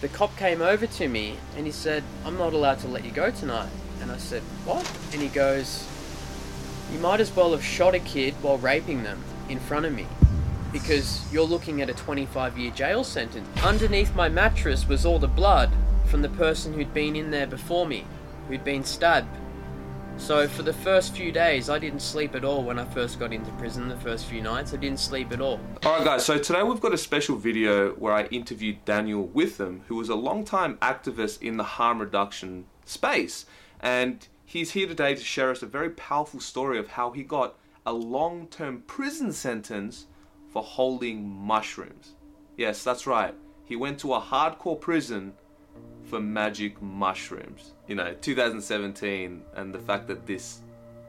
the cop came over to me and he said, "I'm not allowed to let you go tonight." And I said, "What?" And he goes, "You might as well have shot a kid while raping them in front of me, because you're looking at a 25-year jail sentence." Underneath my mattress was all the blood from the person who'd been in there before me, who'd been stabbed. So for the first few days, I didn't sleep at all when I first got into prison. The first few nights, I didn't sleep at all. All right, guys, so today we've got a special video where I interviewed Daniel Witham, who was a long-time activist in the harm reduction space. And he's here today to share us a very powerful story of how he got a long-term prison sentence for holding mushrooms. Yes, that's right. He went to a hardcore prison for magic mushrooms. You know, 2017, and the fact that this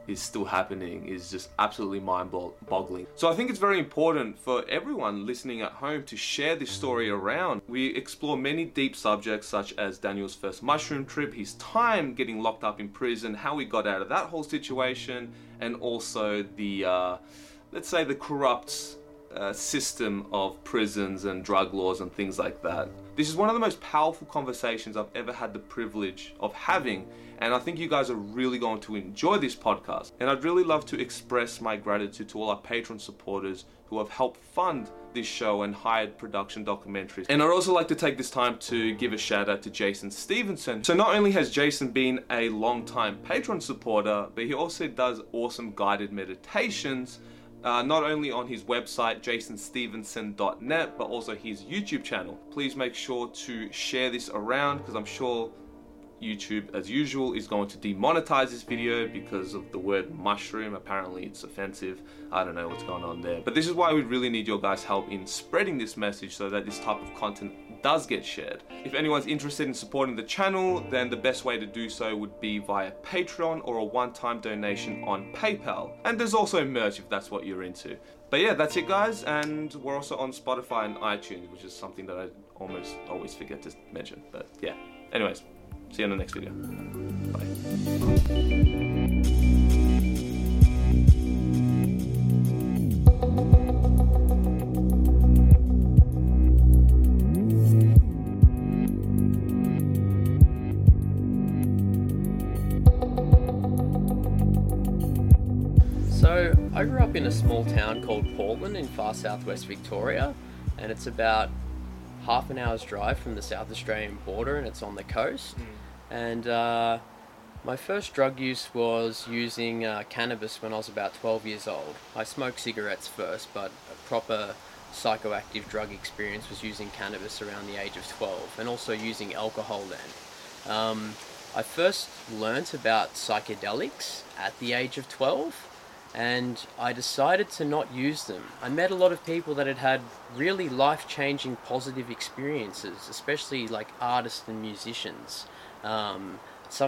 is still happening is just absolutely mind-boggling. So I think it's very important for everyone listening at home to share this story around. We explore many deep subjects such as Daniel's first mushroom trip, his time getting locked up in prison, how he got out of that whole situation, and also the, let's say, the corrupt system of prisons and drug laws and things like that. This is one of the most powerful conversations I've ever had the privilege of having, and I think you guys are really going to enjoy this podcast. And I'd really love to express my gratitude to all our Patreon supporters who have helped fund this show and hired production documentaries. And I'd also like to take this time to give a shout out to Jason Stevenson. So not only has Jason been a long-time Patreon supporter, but he also does awesome guided meditations, not only on his website, jasonstevenson.net, but also his YouTube channel. Please make sure to share this around, because I'm sure YouTube, as usual, is going to demonetize this video because of the word mushroom. Apparently it's offensive. I don't know what's going on there. But this is why we really need your guys' help in spreading this message so that this type of content does get shared. If anyone's interested in supporting the channel, then the best way to do so would be via Patreon or a one-time donation on PayPal. And there's also merch if that's what you're into. But yeah, that's it, guys. And we're also on Spotify and iTunes, which is something that I almost always forget to mention. But yeah, anyways, see you in the next video. Bye. So I grew up in a small town called Portland in far southwest Victoria, and it's about half an hour's drive from the South Australian border, and it's on the coast. And my first drug use was using cannabis when I was about 12 years old. I smoked cigarettes first, but a proper psychoactive drug experience was using cannabis around the age of 12, and also using alcohol then. I first learnt about psychedelics at the age of 12. And I decided to not use them. I met a lot of people that had had really life-changing positive experiences, especially like artists and musicians. Some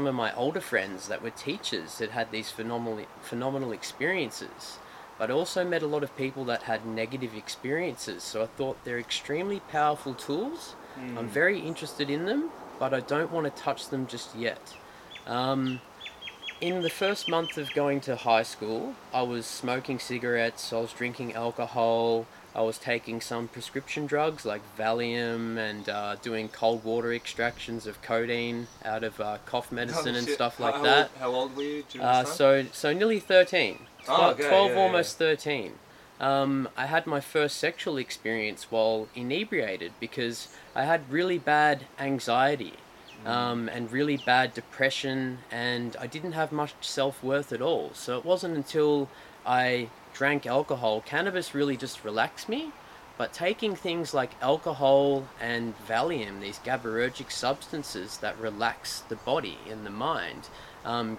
of my older friends that were teachers that had these phenomenal experiences. But I also met a lot of people that had negative experiences. So I thought they're extremely powerful tools. I'm very interested in them, but I don't want to touch them just yet. In the first month of going to high school, I was smoking cigarettes, I was drinking alcohol, I was taking some prescription drugs like Valium, and doing cold water extractions of codeine out of cough medicine and stuff like that. How old were you? So nearly 13. Oh, okay. 12, yeah, almost 13. I had my first sexual experience while inebriated because I had really bad anxiety. And really bad depression, and I didn't have much self-worth at all. So it wasn't until I drank alcohol. Cannabis really just relaxed me, but taking things like alcohol and Valium, these GABAergic substances that relax the body and the mind,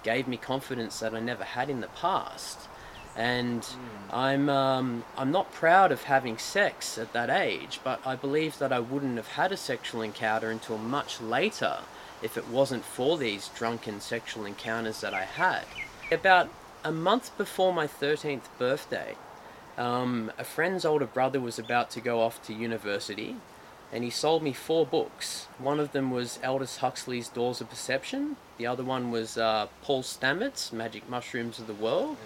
gave me confidence that I never had in the past. And I'm not proud of having sex at that age, but I believe that I wouldn't have had a sexual encounter until much later if it wasn't for these drunken sexual encounters that I had. About a month before my 13th birthday, a friend's older brother was about to go off to university, and he sold me 4 books. One of them was Aldous Huxley's Doors of Perception. The other one was Paul Stamets' Magic Mushrooms of the World.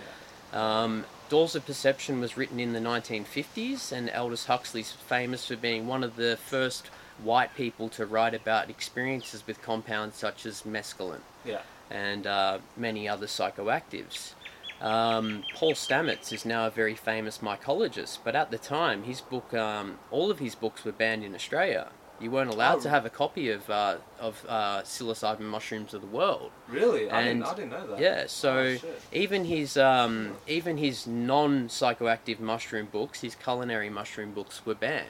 Yeah. Doors of Perception was written in the 1950s, and Aldous Huxley's famous for being one of the first white people to write about experiences with compounds such as mescaline and many other psychoactives. Paul Stamets is now a very famous mycologist, but at the time, his book, all of his books were banned in Australia. You weren't allowed to have a copy of Psilocybin Mushrooms of the World. Really? I didn't know that. Yeah, so even his non-psychoactive mushroom books, his culinary mushroom books, were banned.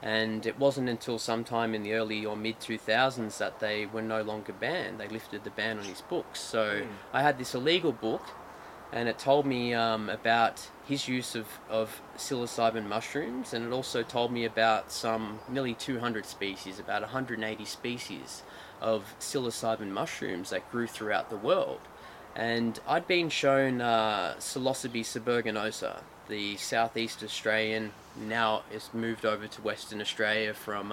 And it wasn't until sometime in the early or mid-2000s that they were no longer banned. They lifted the ban on his books. So I had this illegal book, and it told me about his use of psilocybin mushrooms, and it also told me about some nearly 200 species, about 180 species of psilocybin mushrooms that grew throughout the world. And I'd been shown Psilocybe subaeruginosa, the Southeast Australian, now it's moved over to Western Australia from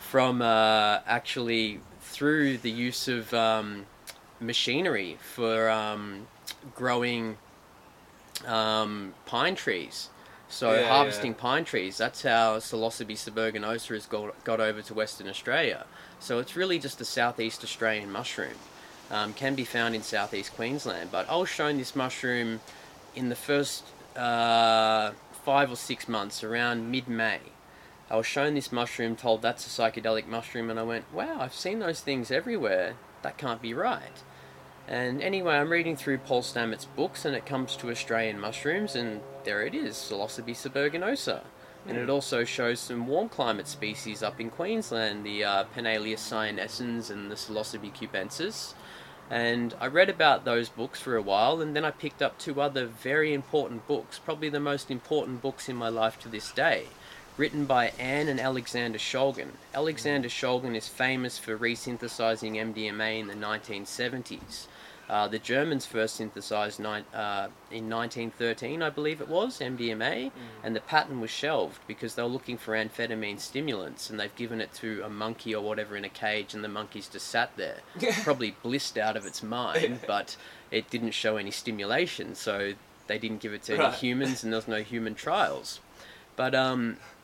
from actually through the use of machinery for growing pine trees. So pine trees, that's how Psilocybe subaeruginosa has got over to Western Australia. So it's really just a Southeast Australian mushroom. Can be found in Southeast Queensland, but I was shown this mushroom in the first 5 or 6 months, around mid-May. I was shown this mushroom, told that's a psychedelic mushroom, and I went, wow, I've seen those things everywhere. That can't be right. And anyway, I'm reading through Paul Stamets' books, and it comes to Australian mushrooms, and there it is, Psilocybe subaeruginosa. And it also shows some warm climate species up in Queensland, the Pernalia cyanescens and the Psilocybe cubensis. And I read about those books for a while, and then I picked up 2 other very important books, probably the most important books in my life to this day, written by Anne and Alexander Shulgin. Alexander Shulgin is famous for resynthesizing MDMA in the 1970s. The Germans first synthesized in 1913, I believe it was, MDMA, and the patent was shelved because they were looking for amphetamine stimulants, and they've given it to a monkey or whatever in a cage, and the monkey's just sat there, probably blissed out of its mind, but it didn't show any stimulation, so they didn't give it to any humans, and there was no human trials. But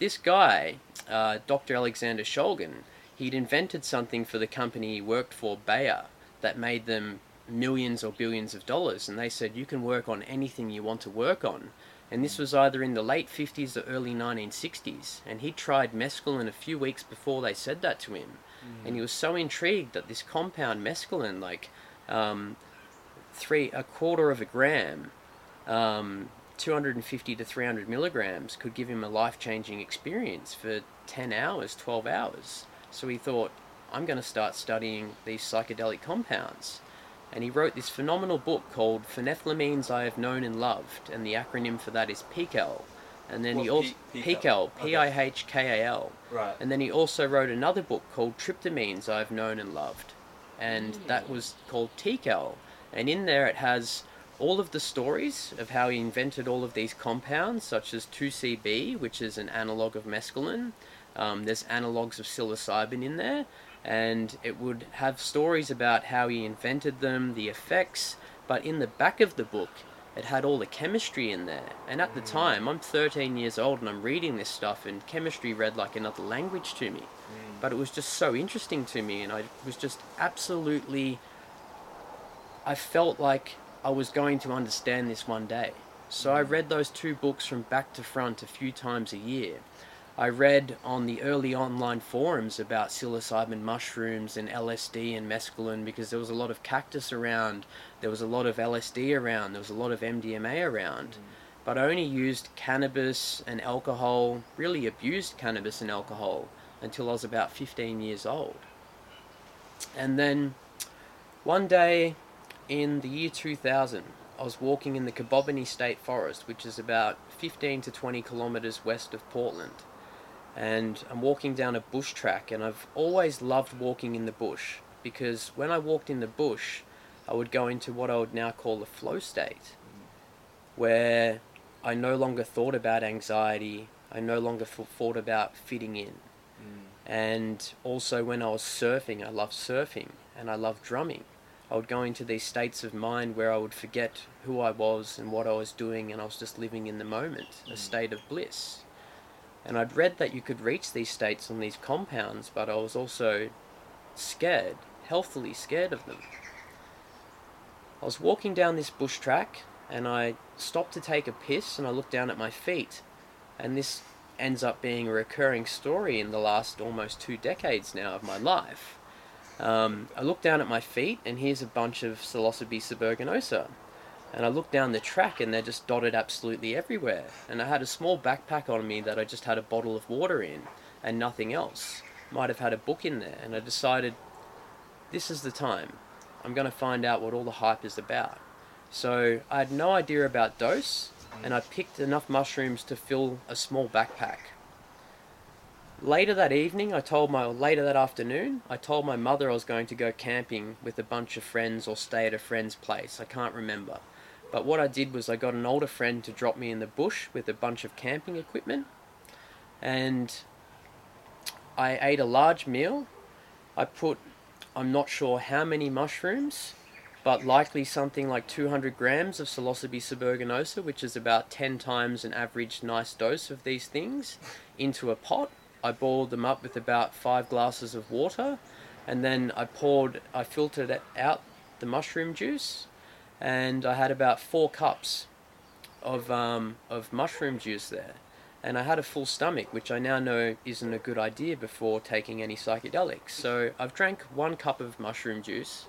this guy, Dr. Alexander Shulgin, he'd invented something for the company he worked for, Bayer, that made them millions or billions of dollars, and they said you can work on anything you want to work on. And this was either in the late 50s or early 1960s, and he tried mescaline a few weeks before they said that to him, and he was so intrigued that this compound mescaline, like 3/4 of a gram, 250 to 300 milligrams, could give him a life-changing experience for 10 hours, 12 hours. So he thought, I'm going to start studying these psychedelic compounds. And he wrote this phenomenal book called Phenethylamines I Have Known and Loved, and the acronym for that is PiHKAL. And then he also PiHKAL, PiHKAL. Right. And then he also wrote another book called Tryptamines I Have Known and Loved, and that was called TiHKAL. And in there it has all of the stories of how he invented all of these compounds, such as 2CB, which is an analogue of mescaline. There's analogues of psilocybin in there, and it would have stories about how he invented them, the effects, but in the back of the book, it had all the chemistry in there. And at the time, I'm 13 years old and I'm reading this stuff, and chemistry read like another language to me. But it was just so interesting to me, and I was just absolutely... I felt like I was going to understand this one day. So I read those 2 books from back to front a few times a year. I read on the early online forums about psilocybin mushrooms and LSD and mescaline, because there was a lot of cactus around, there was a lot of LSD around, there was a lot of MDMA around. But I only used cannabis and alcohol, really abused cannabis and alcohol, until I was about 15 years old. And then one day in the year 2000, I was walking in the Kabobini State Forest, which is about 15 to 20 kilometres west of Portland. And I'm walking down a bush track, and I've always loved walking in the bush, because when I walked in the bush, I would go into what I would now call the flow state, where I no longer thought about anxiety, I no longer thought about fitting in. And also when I was surfing, I loved surfing, and I loved drumming. I would go into these states of mind where I would forget who I was and what I was doing, and I was just living in the moment, a state of bliss. And I'd read that you could reach these states on these compounds, but I was also scared, healthily scared of them. I was walking down this bush track, and I stopped to take a piss, and I looked down at my feet. And this ends up being a recurring story in the last almost 2 decades now of my life. I look down at my feet, and here's a bunch of Psilocybe subaeruginosa. And I look down the track, and they're just dotted absolutely everywhere. And I had a small backpack on me that I just had a bottle of water in, and nothing else. Might have had a book in there, and I decided, this is the time. I'm going to find out what all the hype is about. So I had no idea about dose, and I picked enough mushrooms to fill a small backpack. Later that afternoon, I told my mother I was going to go camping with a bunch of friends or stay at a friend's place. I can't remember. But what I did was I got an older friend to drop me in the bush with a bunch of camping equipment. And I ate a large meal. I put, I'm not sure how many mushrooms, but likely something like 200 grams of Psilocybe subaeruginosa, which is about 10 times an average nice dose of these things, into a pot. I boiled them up with about 5 glasses of water, and then I filtered out the mushroom juice, and I had about 4 cups of mushroom juice there. And I had a full stomach, which I now know isn't a good idea before taking any psychedelics. So I've drank 1 cup of mushroom juice,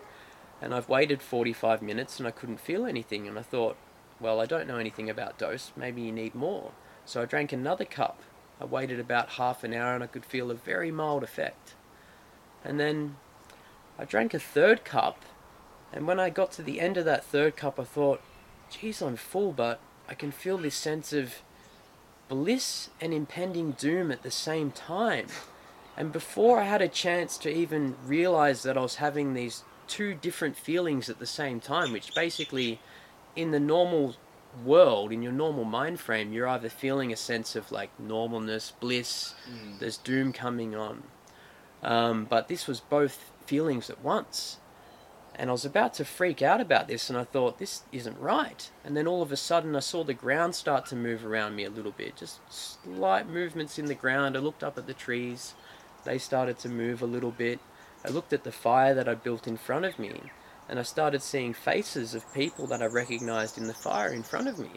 and I've waited 45 minutes, and I couldn't feel anything. And I thought, well, I don't know anything about dose. Maybe you need more. So I drank another cup. I waited about half an hour, and I could feel a very mild effect. And then I drank a 3rd cup, and when I got to the end of that 3rd cup, I thought, geez, I'm full, but I can feel this sense of bliss and impending doom at the same time. And before I had a chance to even realize that I was having these 2 different feelings at the same time, which basically, in the normal world, in your normal mind frame, you're either feeling a sense of like normalness, bliss, there's doom coming on, but this was both feelings at once. And I was about to freak out about this, and I thought, this isn't right. And then all of a sudden I saw the ground start to move around me a little bit, just slight movements in the ground. I looked up at the trees, they started to move a little bit. I looked at the fire that I built in front of me, and I started seeing faces of people that I recognized in the fire in front of me.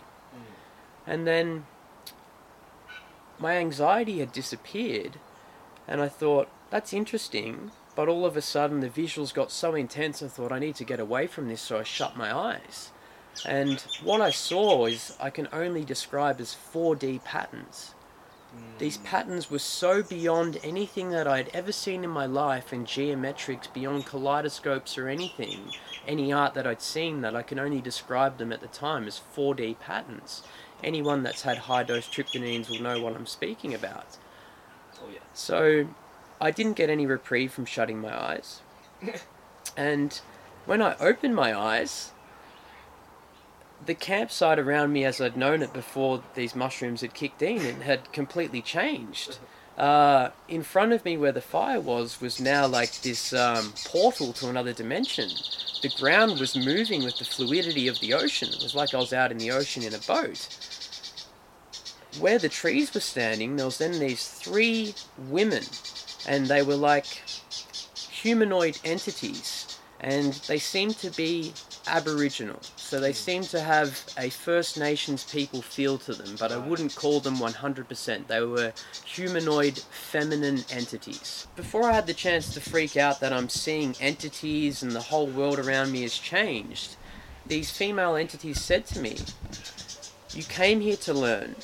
And then my anxiety had disappeared, and I thought, that's interesting, but all of a sudden the visuals got so intense I thought, I need to get away from this, so I shut my eyes. And what I saw is, I can only describe as 4D patterns. These patterns were so beyond anything that I'd ever seen in my life, and geometrics, beyond kaleidoscopes or anything, any art that I'd seen, that I can only describe them at the time as 4D patterns. Anyone that's had high-dose tryptamines will know what I'm speaking about. Oh, yeah. So I didn't get any reprieve from shutting my eyes. And when I opened my eyes, the campsite around me, as I'd known it before these mushrooms had kicked in, it had completely changed. In front of me where the fire was now like this portal to another dimension. The ground was moving with the fluidity of the ocean. It was like I was out in the ocean in a boat. Where the trees were standing, there was then these 3 women, and they were like humanoid entities, and they seemed to be Aboriginal, so they seem to have a First Nations people feel to them, but I wouldn't call them 100%. They were humanoid feminine entities. Before I had the chance to freak out that I'm seeing entities and the whole world around me has changed, these female entities said to me, you came here to learn,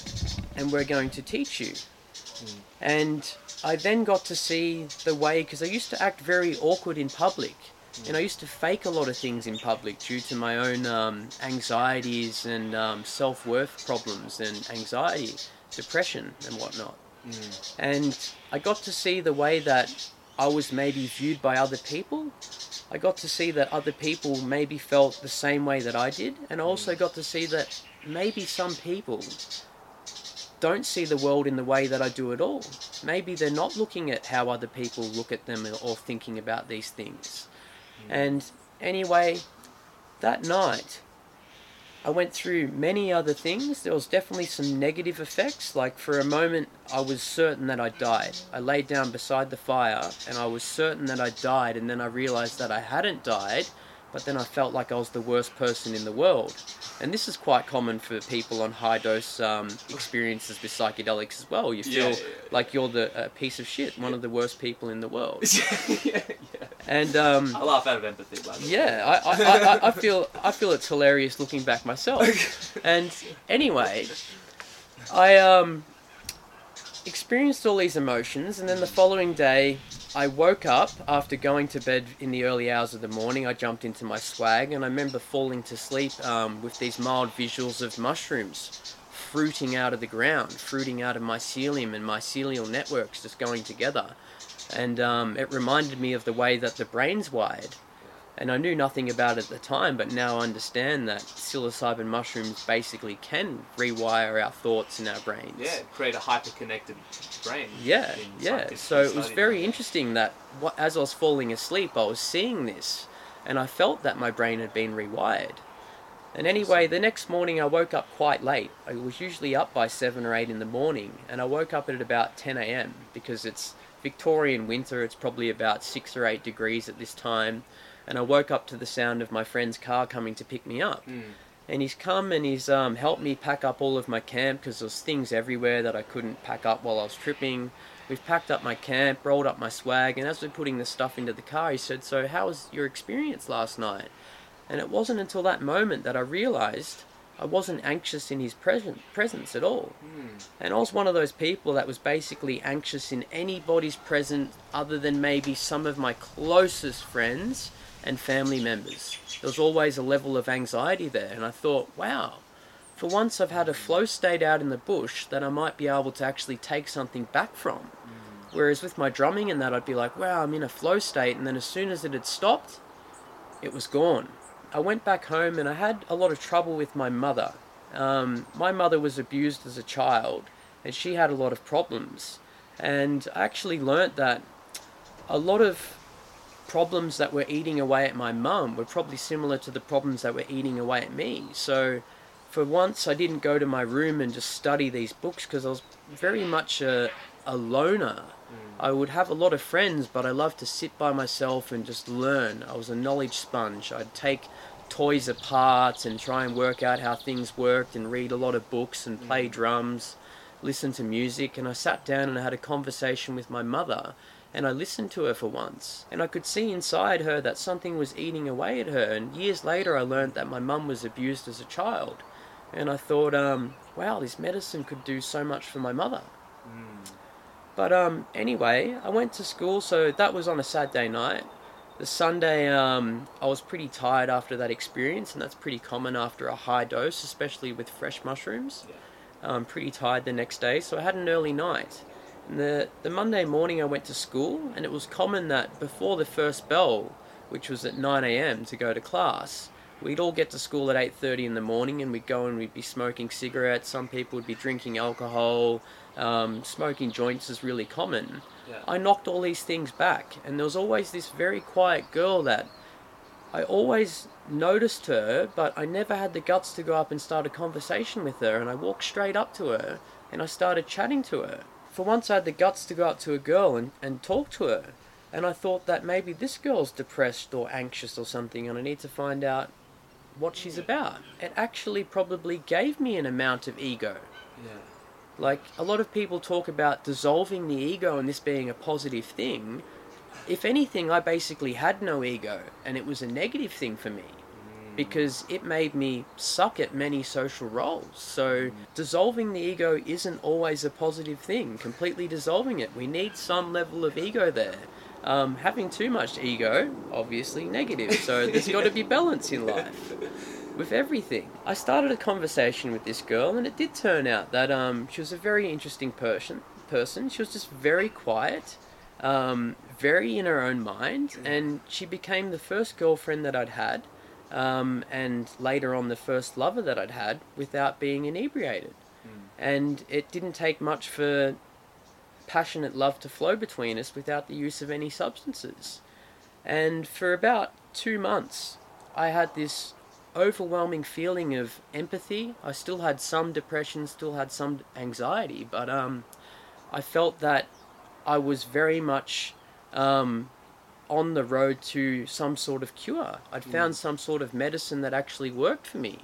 and we're going to teach you. And I then got to see the way, because I used to act very awkward in public. And I used to fake a lot of things in public due to my own anxieties and self-worth problems and anxiety, depression and whatnot. And I got to see the way that I was maybe viewed by other people. I got to see that other people maybe felt the same way that I did. And I also got to see that maybe some people don't see the world in the way that I do at all. Maybe they're not looking at how other people look at them or thinking about these things. And anyway, that night, I went through many other things. There was definitely some negative effects. Like, for a moment, I was certain that I died. I laid down beside the fire, and I was certain that I died, and then I realized that I hadn't died, but then I felt like I was the worst person in the world. And this is quite common for people on high-dose experiences with psychedelics as well. You feel like you're the piece of shit, one of the worst people in the world. And I laugh out of empathy, by the way. Yeah, I feel it's hilarious looking back myself. And anyway, I experienced all these emotions, and then the following day, I woke up after going to bed in the early hours of the morning. I jumped into my swag, and I remember falling to sleep with these mild visuals of mushrooms fruiting out of the ground, fruiting out of mycelium and mycelial networks just going together. And it reminded me of the way that the brain's wired. And I knew nothing about it at the time, but now I understand that psilocybin mushrooms basically can rewire our thoughts in our brains. Yeah, create a hyper-connected brain. Yeah, yeah. So it was very interesting that as I was falling asleep, I was seeing this, and I felt that my brain had been rewired. And anyway, the next morning I woke up quite late. I was usually up by 7 or 8 in the morning, and I woke up at about 10 a.m. because it's Victorian winter, it's probably about 6 or 8 degrees at this time, and I woke up to the sound of my friend's car coming to pick me up. And he's come and he's helped me pack up all of my camp, because there was things everywhere that I couldn't pack up while I was tripping. We've packed up my camp, rolled up my swag, and as we're putting the stuff into the car, he said, "So how was your experience last night?" And it wasn't until that moment that I realised I wasn't anxious in his presence at all. And I was one of those people that was basically anxious in anybody's presence other than maybe some of my closest friends and family members. There was always a level of anxiety there, and I thought, wow, for once I've had a flow state out in the bush that I might be able to actually take something back from. Whereas with my drumming and that, I'd be like, wow, I'm in a flow state, and then as soon as it had stopped, it was gone. I went back home and I had a lot of trouble with my mother. My mother was abused as a child, and she had a lot of problems. And I actually learnt that a lot of problems that were eating away at my mum were probably similar to the problems that were eating away at me. So for once I didn't go to my room and just study these books, because I was very much a loner. I would have a lot of friends, but I loved to sit by myself and just learn. I was a knowledge sponge. I'd take toys apart and try and work out how things worked, and read a lot of books and play drums, listen to music. And I sat down and I had a conversation with my mother, and I listened to her for once. And I could see inside her that something was eating away at her. And years later, I learned that my mum was abused as a child. And I thought, wow, this medicine could do so much for my mother. But anyway, I went to school, so that was on a Saturday night. The Sunday, I was pretty tired after that experience, and that's pretty common after a high dose, especially with fresh mushrooms. Pretty tired the next day, so I had an early night. And the Monday morning I went to school, and it was common that before the first bell, which was at 9 a.m. to go to class, we'd all get to school at 8:30 in the morning, and we'd go and we'd be smoking cigarettes. Some people would be drinking alcohol. Smoking joints is really common. I knocked all these things back, and there was always this very quiet girl that I always noticed her, but I never had the guts to go up and start a conversation with her. And I walked straight up to her and I started chatting to her. For once I had the guts to go up to a girl and talk to her, and I thought that maybe this girl's depressed or anxious or something, and I need to find out what she's about. It actually probably gave me an amount of ego. Like, a lot of people talk about dissolving the ego and this being a positive thing. If anything, I basically had no ego, and it was a negative thing for me, because it made me suck at many social roles. So dissolving the ego isn't always a positive thing, completely dissolving it. We need some level of ego there. Having too much ego, obviously negative, so there's got to be balance in life. With everything. I started a conversation with this girl, and it did turn out that she was a very interesting person. She was just very quiet, very in her own mind, and she became the first girlfriend that I'd had, and later on the first lover that I'd had, without being inebriated. And it didn't take much for passionate love to flow between us without the use of any substances. And for about 2 months, I had this overwhelming feeling of empathy. I still had some depression, still had some anxiety, but I felt that I was very much on the road to some sort of cure. I'd found some sort of medicine that actually worked for me,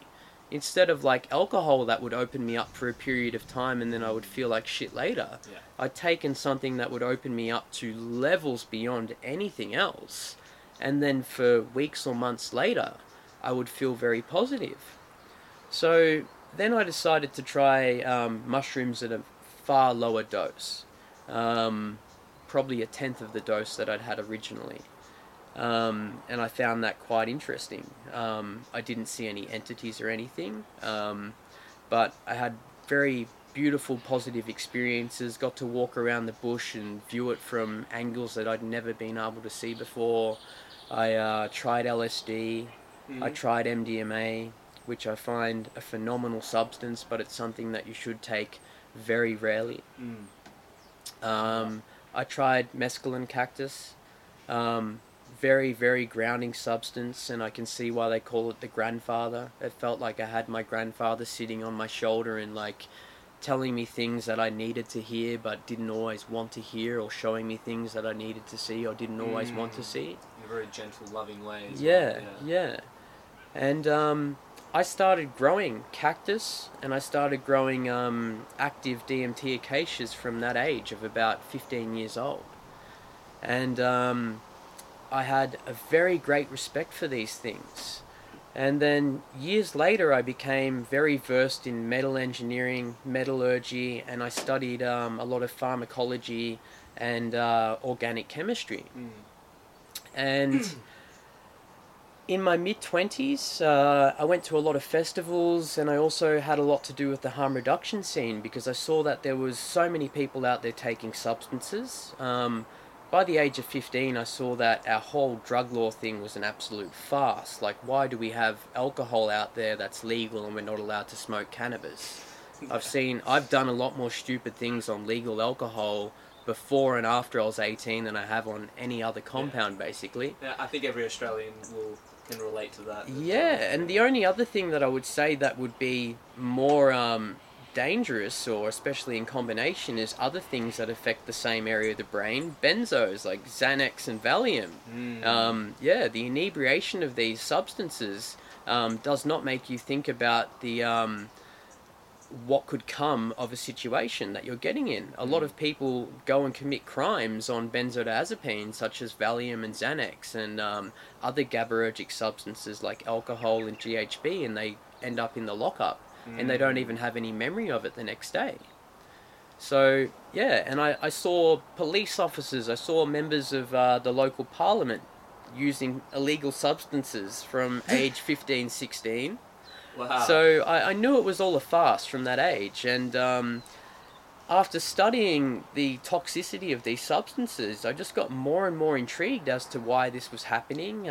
instead of like alcohol that would open me up for a period of time and then I would feel like shit later. Yeah. I'd taken something that would open me up to levels beyond anything else, and then for weeks or months later I would feel very positive. So then I decided to try mushrooms at a far lower dose, probably a tenth of the dose that I'd had originally. And I found that quite interesting. I didn't see any entities or anything, but I had very beautiful positive experiences, got to walk around the bush and view it from angles that I'd never been able to see before. I tried LSD. I tried MDMA, which I find a phenomenal substance, but it's something that you should take very rarely. I tried mescaline cactus, very, very grounding substance, and I can see why they call it the grandfather. It felt like I had my grandfather sitting on my shoulder and like telling me things that I needed to hear but didn't always want to hear, or showing me things that I needed to see or didn't always want to see. In a very gentle, loving way. Yeah. And I started growing cactus, and I started growing active DMT acacias from that age of about 15 years old. And I had a very great respect for these things. And then years later, I became very versed in metal engineering, metallurgy, and I studied a lot of pharmacology and organic chemistry. And in my mid-20s, I went to a lot of festivals, and I also had a lot to do with the harm reduction scene, because I saw that there was so many people out there taking substances. By the age of 15, I saw that our whole drug law thing was an absolute farce. Like, why do we have alcohol out there that's legal and we're not allowed to smoke cannabis? I've done a lot more stupid things on legal alcohol before and after I was 18 than I have on any other compound, basically. Yeah, I think every Australian can relate to that. Yeah, and the only other thing that I would say that would be more dangerous, or especially in combination, is other things that affect the same area of the brain. Benzos like Xanax and Valium. The inebriation of these substances does not make you think about the what could come of a situation that you're getting in. A lot of people go and commit crimes on benzodiazepines such as Valium and Xanax and other GABAergic substances like alcohol and GHB, and they end up in the lockup. And they don't even have any memory of it the next day. So, yeah, and I saw police officers, I saw members of the local parliament using illegal substances from age 15, 16. Wow. So I knew it was all a farce from that age. And after studying the toxicity of these substances, I just got more and more intrigued as to why this was happening.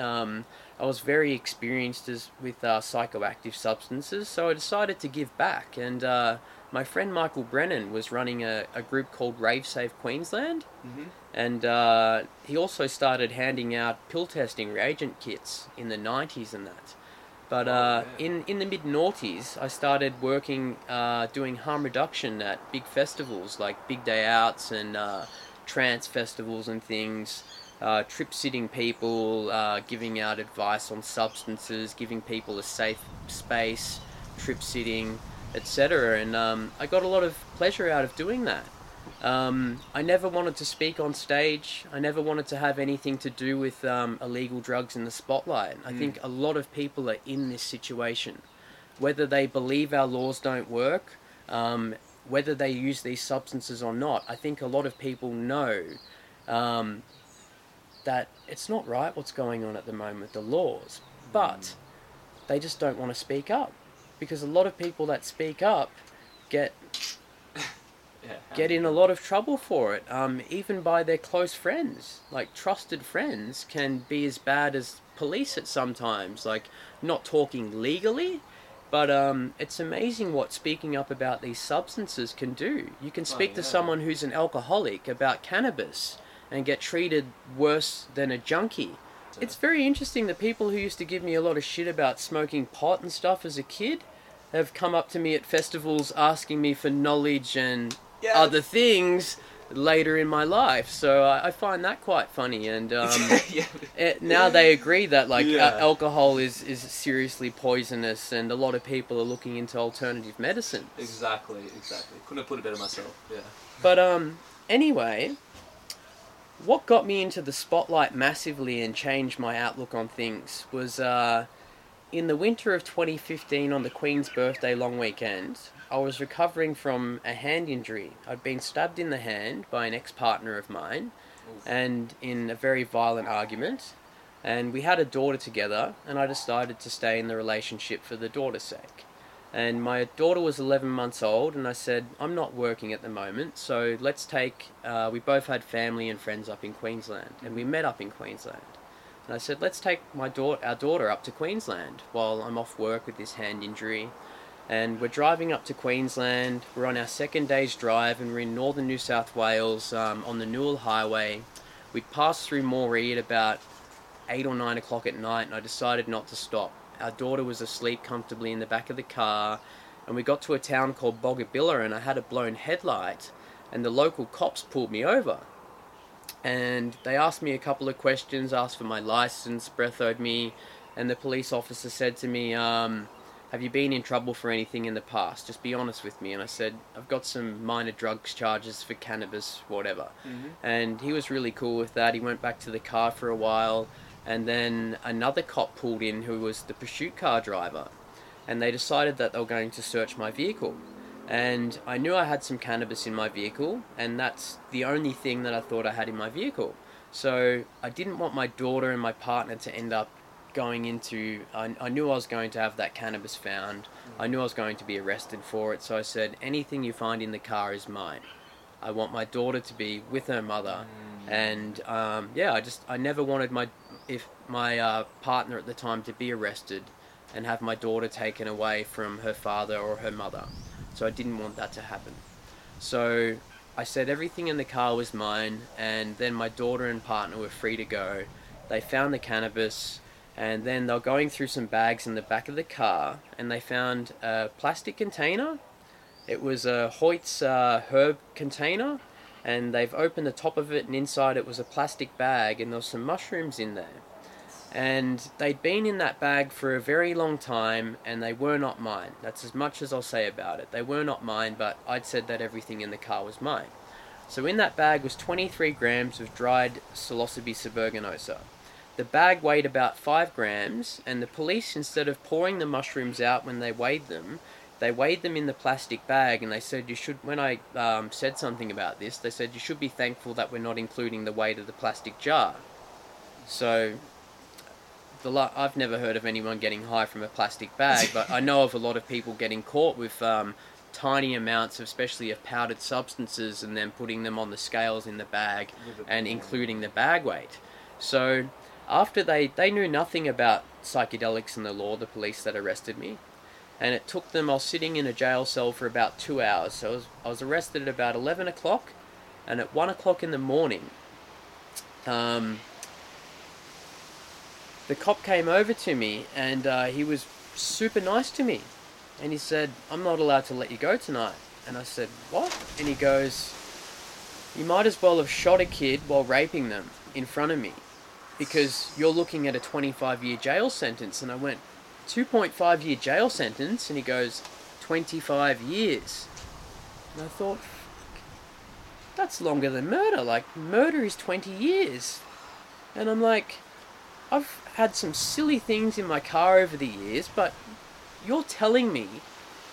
I was very experienced with psychoactive substances, so I decided to give back. And my friend Michael Brennan was running a group called Rave Save Queensland, and he also started handing out pill testing reagent kits in the 90s and that. But in the mid-noughties, I started working, doing harm reduction at big festivals like Big Day Outs and trance festivals and things. Trip-sitting people, giving out advice on substances, giving people a safe space, trip-sitting, etc. And I got a lot of pleasure out of doing that. I never wanted to speak on stage. I never wanted to have anything to do with illegal drugs in the spotlight. I think a lot of people are in this situation. Whether they believe our laws don't work, whether they use these substances or not, I think a lot of people know that it's not right what's going on at the moment with the laws, but they just don't want to speak up, because a lot of people that speak up get in a lot of trouble for it, even by their close friends. Like, trusted friends can be as bad as police at sometimes, like not talking legally. But it's amazing what speaking up about these substances can do. You can speak to someone who's an alcoholic about cannabis and get treated worse than a junkie It's very interesting that people who used to give me a lot of shit about smoking pot and stuff as a kid have come up to me at festivals asking me for knowledge and other things later in my life. So I find that quite funny. And now they agree that alcohol is seriously poisonous, and a lot of people are looking into alternative medicine. Exactly. Couldn't have put it better myself. Yeah. But anyway, what got me into the spotlight massively and changed my outlook on things was in the winter of 2015 on the Queen's birthday long weekend, I was recovering from a hand injury. I'd been stabbed in the hand by an ex-partner of mine and in a very violent argument. And we had a daughter together, and I decided to stay in the relationship for the daughter's sake. And my daughter was 11 months old, and I said, I'm not working at the moment, so let's take... we both had family and friends up in Queensland, and we met up in Queensland. And I said, let's take our daughter up to Queensland while I'm off work with this hand injury. And we're driving up to Queensland, we're on our second day's drive, and we're in northern New South Wales on the Newell Highway. We passed through Moree at about 8 or 9 o'clock at night, and I decided not to stop. Our daughter was asleep comfortably in the back of the car, and we got to a town called Bogabilla, and I had a blown headlight, and the local cops pulled me over. And they asked me a couple of questions, asked for my license, breathoed me, and the police officer said to me, have you been in trouble for anything in the past? Just be honest with me. And I said, I've got some minor drugs charges for cannabis, whatever. Mm-hmm. And he was really cool with that. He went back to the car for a while. And then another cop pulled in who was the pursuit car driver, and they decided that they were going to search my vehicle. And I knew I had some cannabis in my vehicle, and that's the only thing that I thought I had in my vehicle. So I didn't want my daughter and my partner to end up going into... I knew I was going to have that cannabis found. I knew I was going to be arrested for it, so I said, anything you find in the car is mine. I want my daughter to be with her mother. And I never wanted my partner at the time to be arrested and have my daughter taken away from her father or her mother. So I didn't want that to happen. So I said everything in the car was mine, and then my daughter and partner were free to go. They found the cannabis, and then they were going through some bags in the back of the car, and they found a plastic container. It was a Hoyt's herb container, and they've opened the top of it, and inside it was a plastic bag, and there was some mushrooms in there. And they'd been in that bag for a very long time, and they were not mine. That's as much as I'll say about it. They were not mine, but I'd said that everything in the car was mine. So in that bag was 23 grams of dried Psilocybe subaeruginosa. The bag weighed about 5 grams, and the police, instead of pouring the mushrooms out when they weighed them, they weighed them in the plastic bag, and they said you should... When I said something about this, they said you should be thankful that we're not including the weight of the plastic jar. So, I've never heard of anyone getting high from a plastic bag, but I know of a lot of people getting caught with tiny amounts, especially of powdered substances, and then putting them on the scales in the bag and including the bag weight. So, after they knew nothing about psychedelics and the law, the police that arrested me. And it took them, I was sitting in a jail cell for about 2 hours. So I was arrested at about 11 o'clock, and at 1 o'clock in the morning, the cop came over to me, and he was super nice to me. And he said, I'm not allowed to let you go tonight. And I said, what? And he goes, you might as well have shot a kid while raping them in front of me, because you're looking at a 25-year jail sentence. And I went, 2.5-year jail sentence? And he goes, 25 years. And I thought, that's longer than murder. Like, murder is 20 years. And I'm like, I've had some silly things in my car over the years, but you're telling me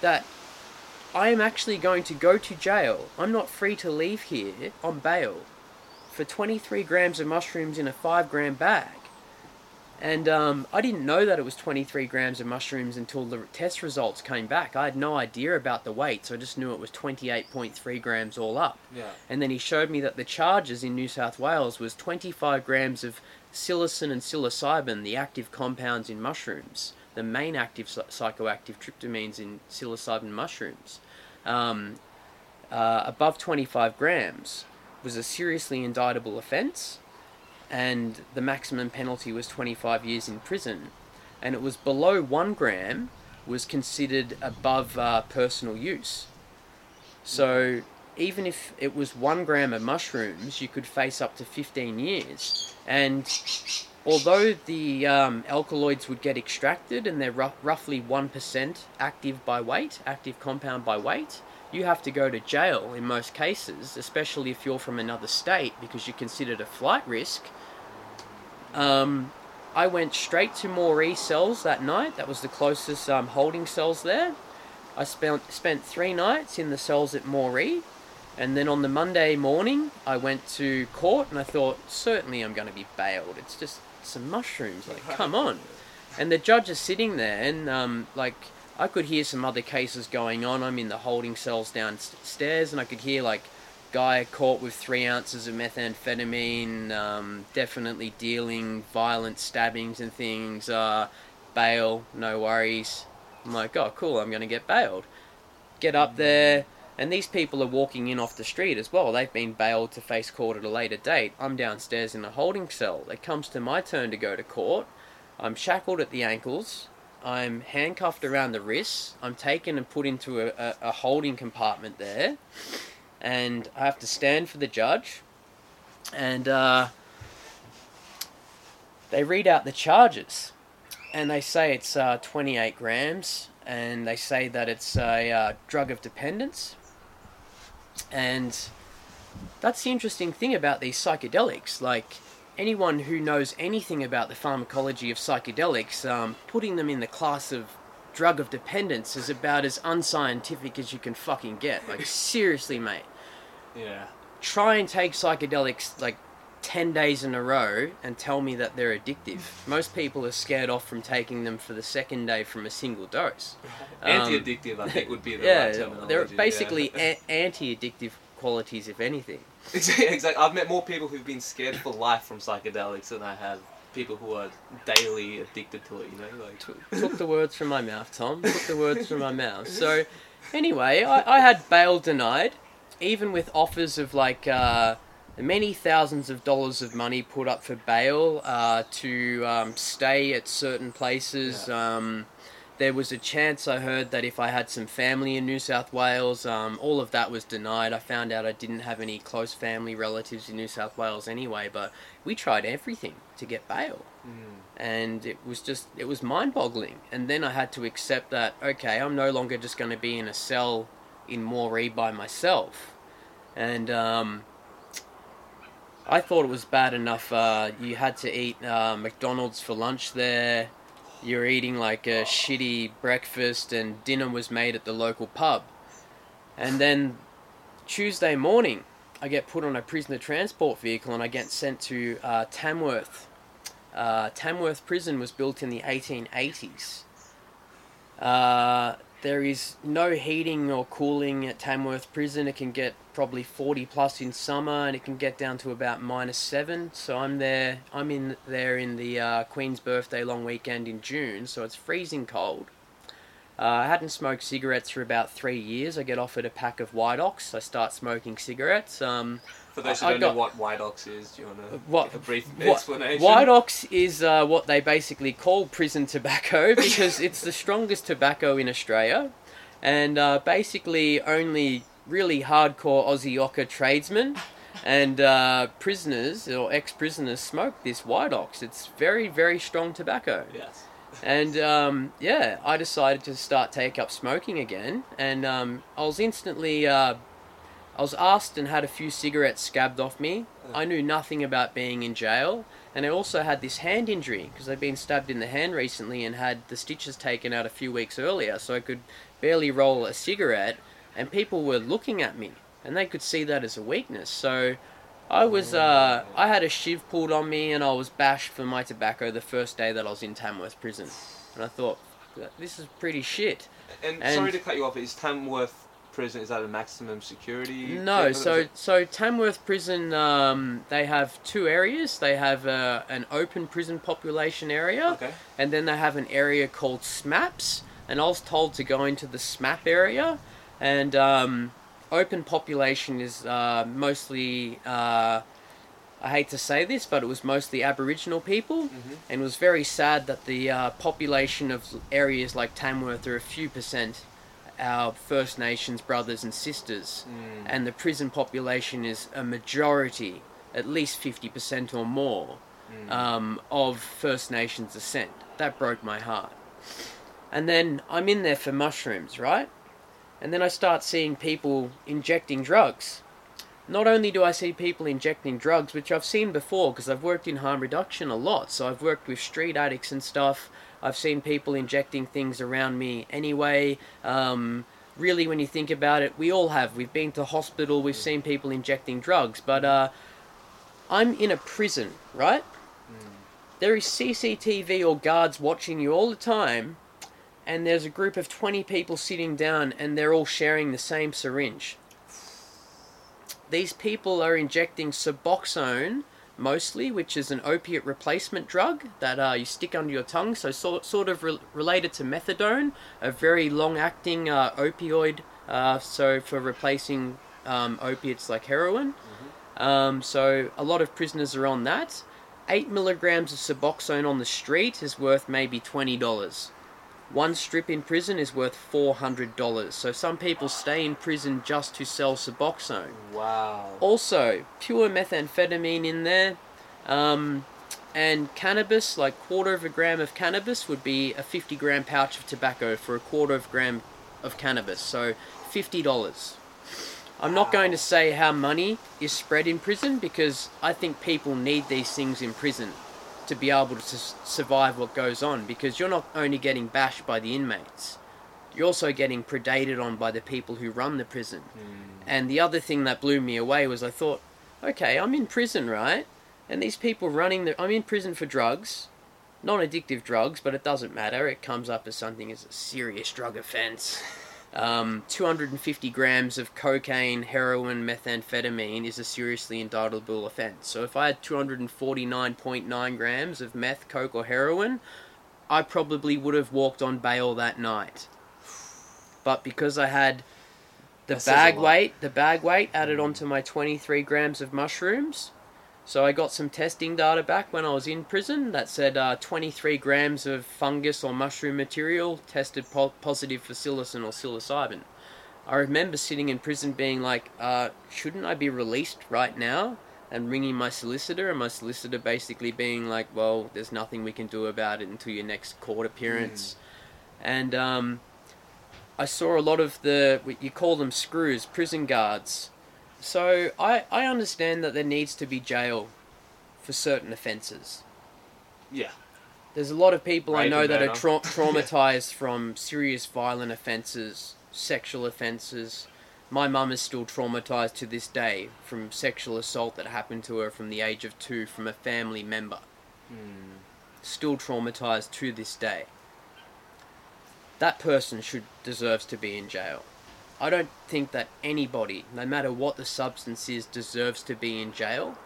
that I am actually going to go to jail. I'm not free to leave here on bail for 23 grams of mushrooms in a 5-gram bag. And I didn't know that it was 23 grams of mushrooms until the test results came back. I had no idea about the weight, so I just knew it was 28.3 grams all up. Yeah. And then he showed me that the charges in New South Wales was 25 grams of psilocin and psilocybin, the active compounds in mushrooms, the main active psychoactive tryptamines in psilocybin mushrooms. Above 25 grams was a seriously indictable offence. and the maximum penalty was 25 years in prison. And it was below 1 gram was considered above personal use. So even if it was 1 gram of mushrooms, you could face up to 15 years. And although the alkaloids would get extracted and they're roughly 1% active by weight, active compound by weight, you have to go to jail in most cases, especially if you're from another state because you're considered a flight risk. I went straight to Moree cells that night. That was the closest holding cells there. I spent 3 nights in the cells at Moree, and then on the Monday morning I went to court and I thought, certainly I'm going to be bailed. It's just some mushrooms, like, come on. And the judge is sitting there and I could hear some other cases going on. I'm in the holding cells downstairs and I could hear guy caught with 3 ounces of methamphetamine, definitely dealing, violent stabbings and things, bail, no worries. I'm like, oh cool, I'm going to get bailed. Get up there, and these people are walking in off the street as well. They've been bailed to face court at a later date. I'm downstairs in a holding cell. It comes to my turn to go to court. I'm shackled at the ankles. I'm handcuffed around the wrists. I'm taken and put into a holding compartment there, and I have to stand for the judge, and they read out the charges, and they say it's 28 grams, and they say that it's a drug of dependence. And that's the interesting thing about these psychedelics. Anyone who knows anything about the pharmacology of psychedelics, putting them in the class of drug of dependence is about as unscientific as you can fucking get. Seriously, mate. Yeah. Try and take psychedelics 10 days in a row and tell me that they're addictive. Most people are scared off from taking them for the second day from a single dose. Anti-addictive, I think, would be the right terminology. They're basically anti-addictive qualities, if anything. Exactly. I've met more people who've been scared for life from psychedelics than I have people who are daily addicted to it, Took the words from my mouth, Tom. Took the words from my mouth. So, anyway, I had bail denied, even with offers of, many thousands of dollars of money put up for bail to stay at certain places. Yeah. There was a chance I heard that if I had some family in New South Wales, all of that was denied. I found out I didn't have any close family relatives in New South Wales anyway, but we tried everything to get bail. Mm. And it was mind-boggling. And then I had to accept that, okay, I'm no longer just going to be in a cell in Moree by myself. And I thought it was bad enough. You had to eat McDonald's for lunch there. You're eating a shitty breakfast, and dinner was made at the local pub. And then Tuesday morning, I get put on a prisoner transport vehicle and I get sent to Tamworth. Tamworth prison was built in the 1880s. There is no heating or cooling at Tamworth prison. It can get probably 40 plus in summer, and it can get down to about -7. So I'm in there in the Queen's birthday long weekend in June, so it's freezing cold. I hadn't smoked cigarettes for about 3 years. I get offered a pack of White Ox. I start smoking cigarettes. For those who don't know what White Ox is, do you want a brief explanation? White Ox is what they basically call prison tobacco because it's the strongest tobacco in Australia, and basically only really hardcore Aussie Ocker tradesmen and prisoners or ex-prisoners smoke this White Ox. It's very, very strong tobacco. Yes. And, I decided to take up smoking again, and I was instantly, I was asked and had a few cigarettes scabbed off me. I knew nothing about being in jail, and I also had this hand injury, because I'd been stabbed in the hand recently and had the stitches taken out a few weeks earlier, so I could barely roll a cigarette, and people were looking at me, and they could see that as a weakness, so I had a shiv pulled on me, and I was bashed for my tobacco the first day that I was in Tamworth prison. And I thought, this is pretty shit. And sorry to cut you off, is Tamworth prison, is that a maximum security? No, so Tamworth prison, they have 2 areas. They have an open prison population area, okay, and then they have an area called SMAPS, and I was told to go into the SMAP area, and open population is mostly I hate to say this, but it was mostly Aboriginal people, and it was very sad that the population of areas like Tamworth are a few percent our First Nations brothers and sisters, and the prison population is a majority, at least 50% or more, of First Nations descent. That broke my heart. And then I'm in there for mushrooms, right? And then I start seeing people injecting drugs. Not only do I see people injecting drugs, which I've seen before because I've worked in harm reduction a lot, so I've worked with street addicts and stuff. I've seen people injecting things around me anyway. Really, when you think about it, we all have. We've been to hospital, we've seen people injecting drugs, but I'm in a prison, right? There is CCTV or guards watching you all the time, and there's a group of 20 people sitting down and they're all sharing the same syringe. These people are injecting Suboxone, mostly, which is an opiate replacement drug that you stick under your tongue, so sort of related to methadone, a very long-acting opioid, so for replacing opiates like heroin. So a lot of prisoners are on that. 8 milligrams of Suboxone on the street is worth maybe $20. One strip in prison is worth $400, so some people stay in prison just to sell Suboxone. Wow. Also, pure methamphetamine in there, and cannabis, like 1/4 gram of cannabis would be a 50-gram pouch of tobacco for a 1/4 gram of cannabis, so $50. I'm not going to say how money is spread in prison because I think people need these things in prison to be able to survive what goes on, because you're not only getting bashed by the inmates, you're also getting predated on by the people who run the prison. And the other thing that blew me away was I thought, okay, I'm in prison, right? And these people running the... I'm in prison for drugs, non-addictive drugs, but it doesn't matter. It comes up as something as a serious drug offense. 250 grams of cocaine, heroin, methamphetamine is a seriously indictable offence. So if I had 249.9 grams of meth, coke or heroin, I probably would have walked on bail that night. But because I had the bag weight added onto my 23 grams of mushrooms, so I got some testing data back when I was in prison that said 23 grams of fungus or mushroom material tested positive for psilocin or psilocybin. I remember sitting in prison being like, shouldn't I be released right now? And ringing my solicitor, and my solicitor basically being like, well, there's nothing we can do about it until your next court appearance. And I saw a lot of the, you call them screws, prison guards. So I understand that there needs to be jail for certain offences. Yeah. There's a lot of people I know that are traumatised from serious violent offences, sexual offences. My mum is still traumatised to this day from sexual assault that happened to her from the age of 2 from a family member. Still traumatised to this day. That person deserves to be in jail. I don't think that anybody, no matter what the substance is, deserves to be in jail.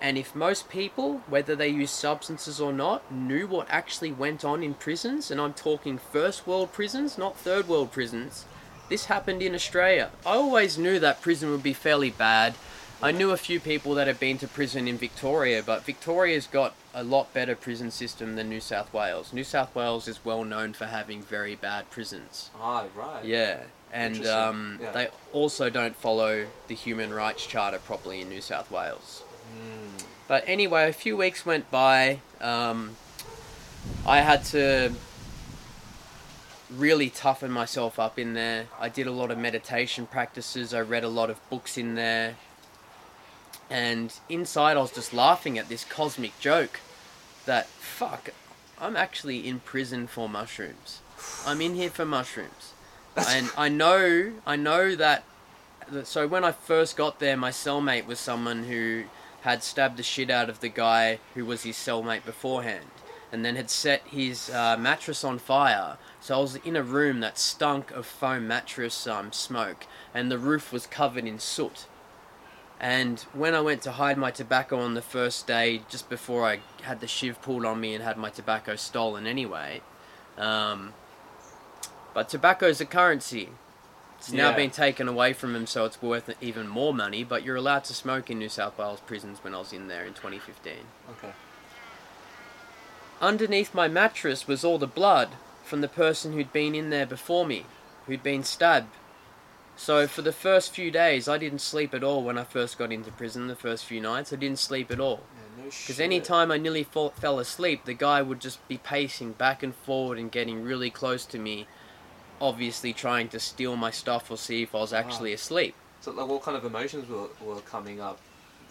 And if most people, whether they use substances or not, knew what actually went on in prisons, and I'm talking first world prisons, not third world prisons, this happened in Australia. I always knew that prison would be fairly bad. I knew a few people that had been to prison in Victoria, but Victoria's got a lot better prison system than New South Wales. New South Wales is well known for having very bad prisons. Ah, right. Yeah. And they also don't follow the Human Rights Charter properly in New South Wales. But anyway, a few weeks went by. I had to really toughen myself up in there. I did a lot of meditation practices. I read a lot of books in there. And inside I was just laughing at this cosmic joke that, fuck, I'm actually in prison for mushrooms. I'm in here for mushrooms. And I know that, so when I first got there, my cellmate was someone who had stabbed the shit out of the guy who was his cellmate beforehand, and then had set his mattress on fire. So I was in a room that stunk of foam mattress smoke, and the roof was covered in soot. And when I went to hide my tobacco on the first day, just before I had the shiv pulled on me and had my tobacco stolen anyway, but tobacco is a currency. It's now been taken away from him, so it's worth even more money, but you're allowed to smoke in New South Wales prisons when I was in there in 2015. Okay. Underneath my mattress was all the blood from the person who'd been in there before me, who'd been stabbed. So for the first few days, I didn't sleep at all when I first got into prison, the first few nights. I didn't sleep at all. Because any time I nearly fell asleep, the guy would just be pacing back and forward and getting really close to me, obviously trying to steal my stuff or see if I was actually asleep. So like, what kind of emotions were coming up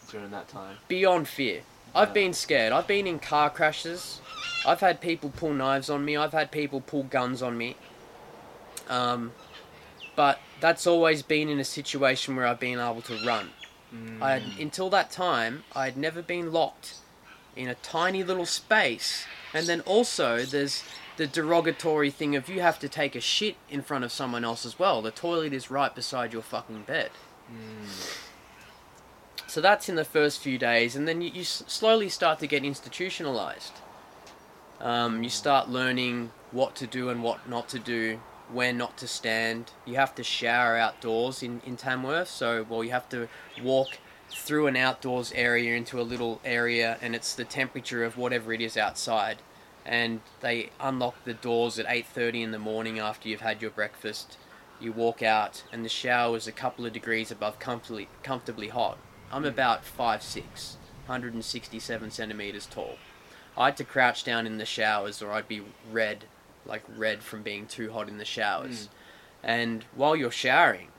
during that time? Beyond fear. I've been scared. I've been in car crashes. I've had people pull knives on me. I've had people pull guns on me. But that's always been in a situation where I've been able to run. Until that time, I had never been locked in a tiny little space. And then also, there's the derogatory thing of you have to take a shit in front of someone else as well. The toilet is right beside your fucking bed. So that's in the first few days. And then you slowly start to get institutionalized. You start learning what to do and what not to do. Where not to stand. You have to shower outdoors in Tamworth, you have to walk through an outdoors area into a little area, and it's the temperature of whatever it is outside, and they unlock the doors at 8:30 in the morning after you've had your breakfast. You walk out and the shower is a couple of degrees above comfortably hot. I'm about 5'6", 167 centimeters tall. I had to crouch down in the showers or I'd be red from being too hot in the showers. And while you're showering,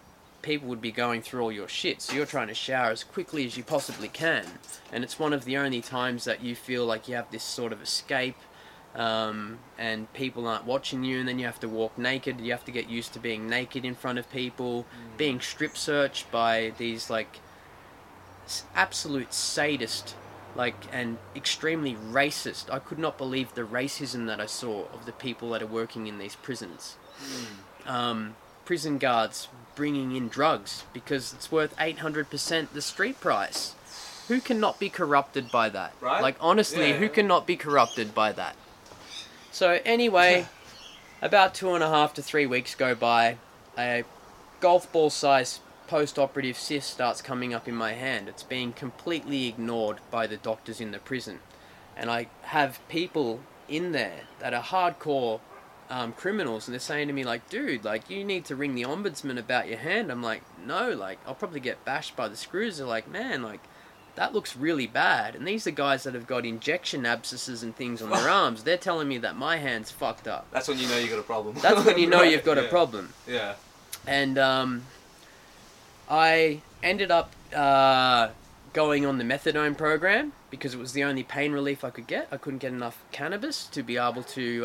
people would be going through all your shit, so you're trying to shower as quickly as you possibly can, and it's one of the only times that you feel like you have this sort of escape, and people aren't watching you, and then you have to walk naked. You have to get used to being naked in front of people, being strip searched by these absolute sadist and extremely racist. I could not believe the racism that I saw of the people that are working in these prisons. Prison guards bringing in drugs because it's worth 800% the street price. Who cannot be corrupted by that? Right? Honestly, who cannot be corrupted by that? So anyway, about 2.5 to 3 weeks go by. A golf ball size post-operative cyst starts coming up in my hand. It's being completely ignored by the doctors in the prison. And I have people in there that are hardcore criminals, and they're saying to me, dude, you need to ring the ombudsman about your hand. I'm like, no, I'll probably get bashed by the screws. They're like, man, that looks really bad. And these are guys that have got injection abscesses and things on their arms. They're telling me that my hand's fucked up. That's when you know you've got a problem. That's when you know you've got a problem. Yeah. And, I ended up going on the methadone program because it was the only pain relief I could get. I couldn't get enough cannabis to be able to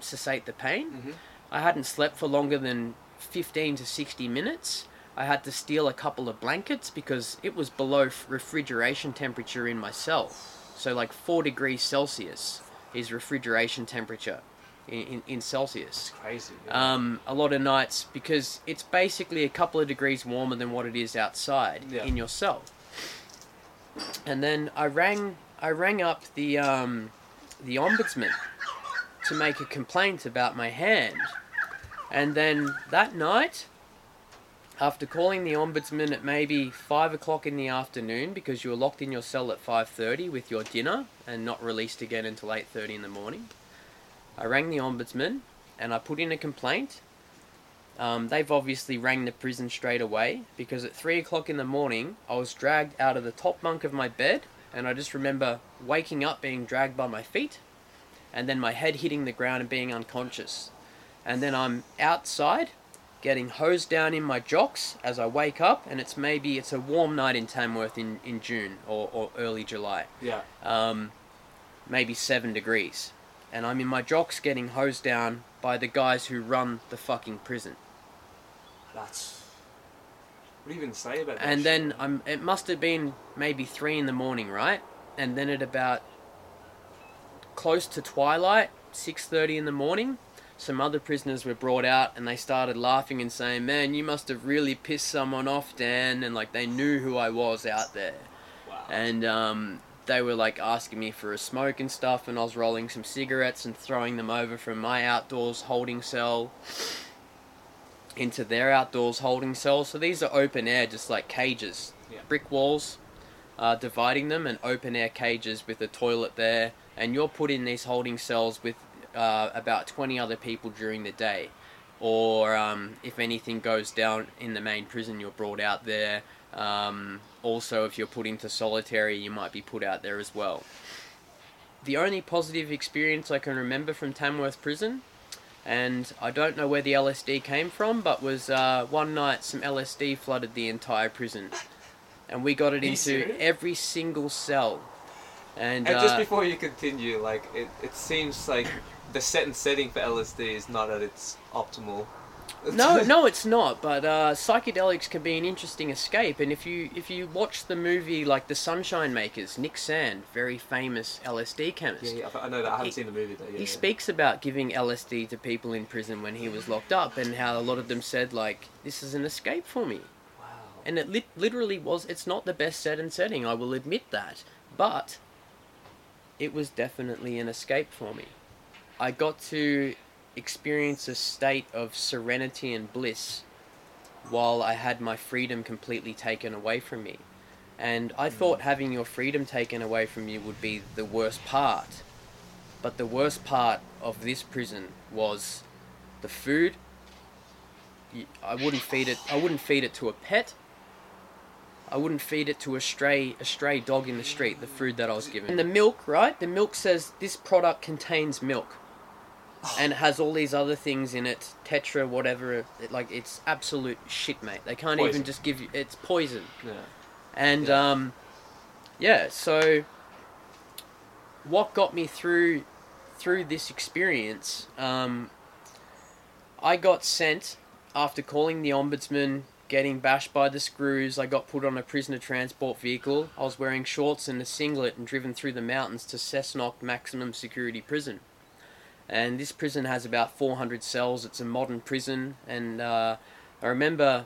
cessate the pain. I hadn't slept for longer than 15 to 60 minutes. I had to steal a couple of blankets because it was below refrigeration temperature in my cell. So 4 degrees Celsius is refrigeration temperature. In Celsius. It's crazy. Yeah. A lot of nights, because it's basically a couple of degrees warmer than what it is outside in your cell. And then I rang up the ombudsman to make a complaint about my hand. And then that night, after calling the ombudsman at maybe 5 o'clock in the afternoon, because you were locked in your cell at 5:30 with your dinner and not released again until 8:30 in the morning, I rang the ombudsman and I put in a complaint. They've obviously rang the prison straight away because at 3 o'clock in the morning, I was dragged out of the top bunk of my bed, and I just remember waking up being dragged by my feet and then my head hitting the ground and being unconscious. And then I'm outside getting hosed down in my jocks as I wake up, and it's a warm night in Tamworth in June or early July. Yeah. Maybe 7 degrees. And I'm in my jocks getting hosed down by the guys who run the fucking prison. That's... What do you even say about that? And then it must have been maybe 3 in the morning, right? And then at about close to twilight, 6:30 in the morning, some other prisoners were brought out and they started laughing and saying, man, you must have really pissed someone off, Dan. And they knew who I was out there. Wow. And they were asking me for a smoke and stuff, and I was rolling some cigarettes and throwing them over from my outdoors holding cell into their outdoors holding cells. So these are open air, just like cages, brick walls dividing them, and open air cages with a toilet there. And you're put in these holding cells with about 20 other people during the day. Or if anything goes down in the main prison, you're brought out there. Also, if you're put into solitary, you might be put out there as well. The only positive experience I can remember from Tamworth Prison, and I don't know where the LSD came from, but was one night some LSD flooded the entire prison. And we got it into every single cell. And just before you continue, like it seems like the set and setting for LSD is not at its optimal. No, it's not. But psychedelics can be an interesting escape. And if you watch the movie like The Sunshine Makers, Nick Sand, very famous LSD chemist. Yeah, I know that. I haven't seen the movie though. Yeah, he speaks about giving LSD to people in prison when he was locked up, and how a lot of them said like, "This is an escape for me." Wow. And it literally was. It's not the best set and setting. I will admit that, but it was definitely an escape for me. I got to experience a state of serenity and bliss while I had my freedom completely taken away from me. And I thought having your freedom taken away from you would be the worst part. But the worst part of this prison was the food. I wouldn't feed it to a pet. I wouldn't feed it to a stray dog in the street, the food that I was given. And the milk, right? The milk says this product contains milk. And it has all these other things in it, tetra, whatever. It's absolute shit, mate. They can't even just give you... It's poison. Yeah. And, so... What got me through this experience, I got sent, after calling the Ombudsman, getting bashed by the screws, I got put on a prisoner transport vehicle. I was wearing shorts and a singlet and driven through the mountains to Cessnock Maximum Security Prison. And this prison has about 400 cells. It's a modern prison. And I remember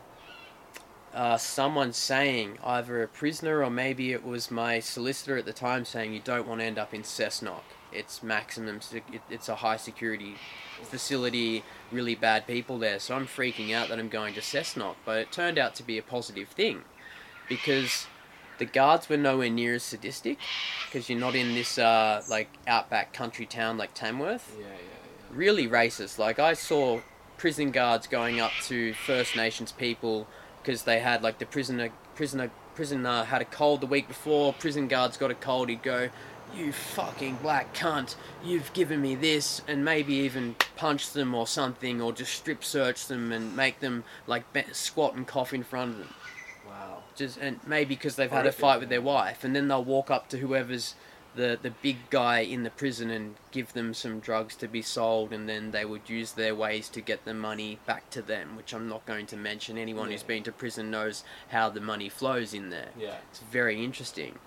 someone saying, either a prisoner or maybe it was my solicitor at the time, saying, you don't want to end up in Cessnock. It's maximum. It's a high security facility, really bad people there. So I'm freaking out that I'm going to Cessnock. But it turned out to be a positive thing, because the guards were nowhere near as sadistic, because you're not in this outback country town like Tamworth. Yeah. Really racist. Like, I saw prison guards going up to First Nations people because they had like the prisoner had a cold the week before. Prison guards got a cold. He'd go, "You fucking black cunt! You've given me this," and maybe even punch them or something, or just strip search them and make them like squat and cough in front of them. Just, and maybe because they've had a fight with their wife, and then they'll walk up to whoever's the big guy in the prison and give them some drugs to be sold, and then they would use their ways to get the money back to them, which I'm not going to mention. Anyone who's been to prison knows how the money flows in there. Yeah, it's very interesting.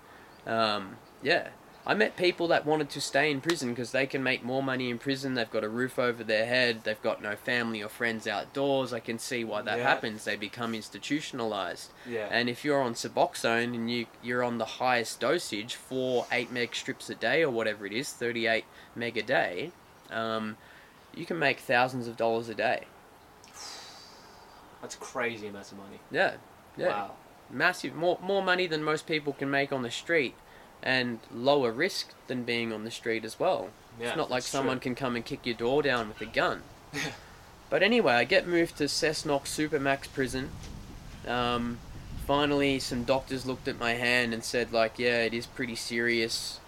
I met people that wanted to stay in prison because they can make more money in prison. They've got a roof over their head. They've got no family or friends outdoors. I can see why that happens. They become institutionalized. Yeah. And if you're on Suboxone and you're on the highest dosage, 4 8-meg strips a day or whatever it is, 38 meg a day, you can make thousands of dollars a day. That's crazy amounts of money. Yeah. Wow. Massive. More money than most people can make on the street. And lower risk than being on the street as well. Yeah, it's not like someone can come and kick your door down with a gun. But anyway, I get moved to Cessnock Supermax Prison. Finally, some doctors looked at my hand and said, like, yeah, it is pretty serious.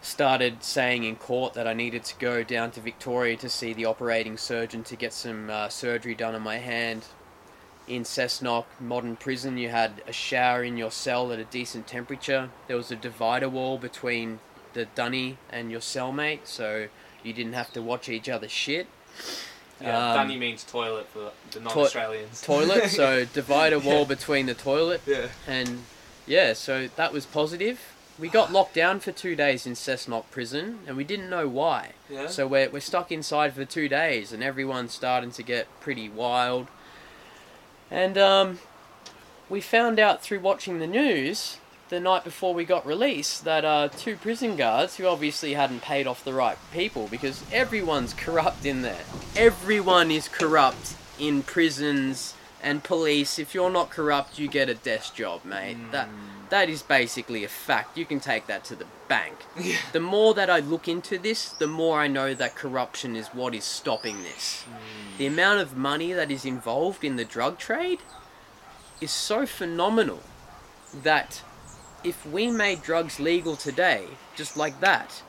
Started saying in court that I needed to go down to Victoria to see the operating surgeon to get some surgery done on my hand. In Cessnock modern prison, you had a shower in your cell at a decent temperature. There was a divider wall between the dunny and your cellmate, so you didn't have to watch each other's shit. Yeah, dunny means toilet for the non-Australians. Toilet, so divider wall between the toilet. Yeah. And yeah, so that was positive. We got locked down for 2 days in Cessnock prison, and we didn't know why. Yeah. So we're stuck inside for 2 days, and everyone's starting to get pretty wild. And we found out through watching the news the night before we got released that two prison guards, who obviously hadn't paid off the right people, because everyone's corrupt in there. Everyone is corrupt in prisons and police. If you're not corrupt, you get a desk job, mate. That is basically a fact. You can take that to the bank. Yeah. The more that I look into this, the more I know that corruption is what is stopping this. The amount of money that is involved in the drug trade is so phenomenal that if we made drugs legal today, just like that,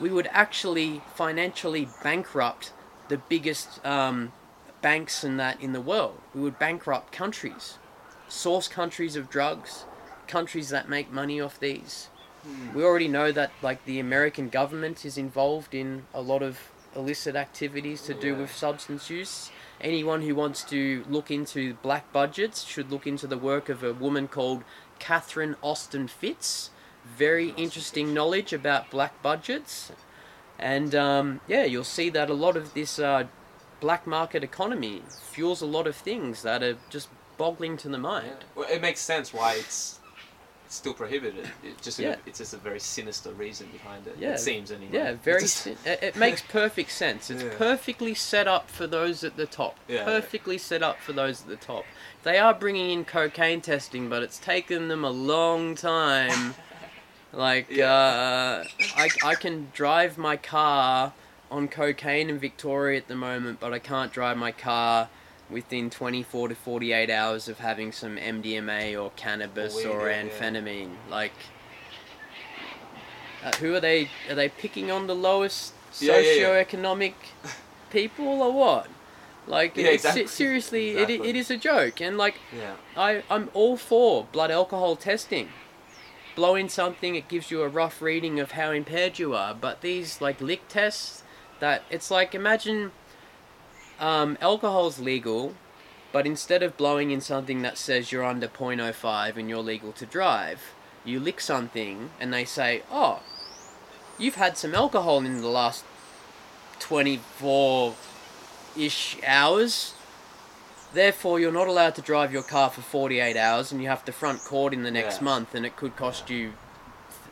we would actually financially bankrupt the biggest banks and that in the world. We would bankrupt countries, source countries of drugs, countries that make money off these. We already know that, like, the American government is involved in a lot of illicit activities to do with substance use. Anyone who wants to look into black budgets should look into the work of a woman called Catherine Austin Fitts. Very interesting knowledge about black budgets. And you'll see that a lot of this black market economy fuels a lot of things that are just boggling to the mind. Well, it makes sense why it's still prohibited. It's just a very sinister reason behind it. It seems anyway. It makes perfect sense. It's perfectly set up for those at the top. They are bringing in cocaine testing, but it's taken them a long time. I can drive my car on cocaine in Victoria at the moment, but I can't drive my car within 24 to 48 hours of having some MDMA or cannabis or amphetamine. Who are they? Are they picking on the lowest socioeconomic people or what? It is a joke. And I'm all for blood alcohol testing. Blow in something, it gives you a rough reading of how impaired you are. But these lick tests, that it's like, imagine alcohol's legal, but instead of blowing in something that says you're under 0.05 and you're legal to drive, you lick something and they say, oh, you've had some alcohol in the last 24-ish hours, therefore you're not allowed to drive your car for 48 hours and you have to front court in the next month, and it could cost you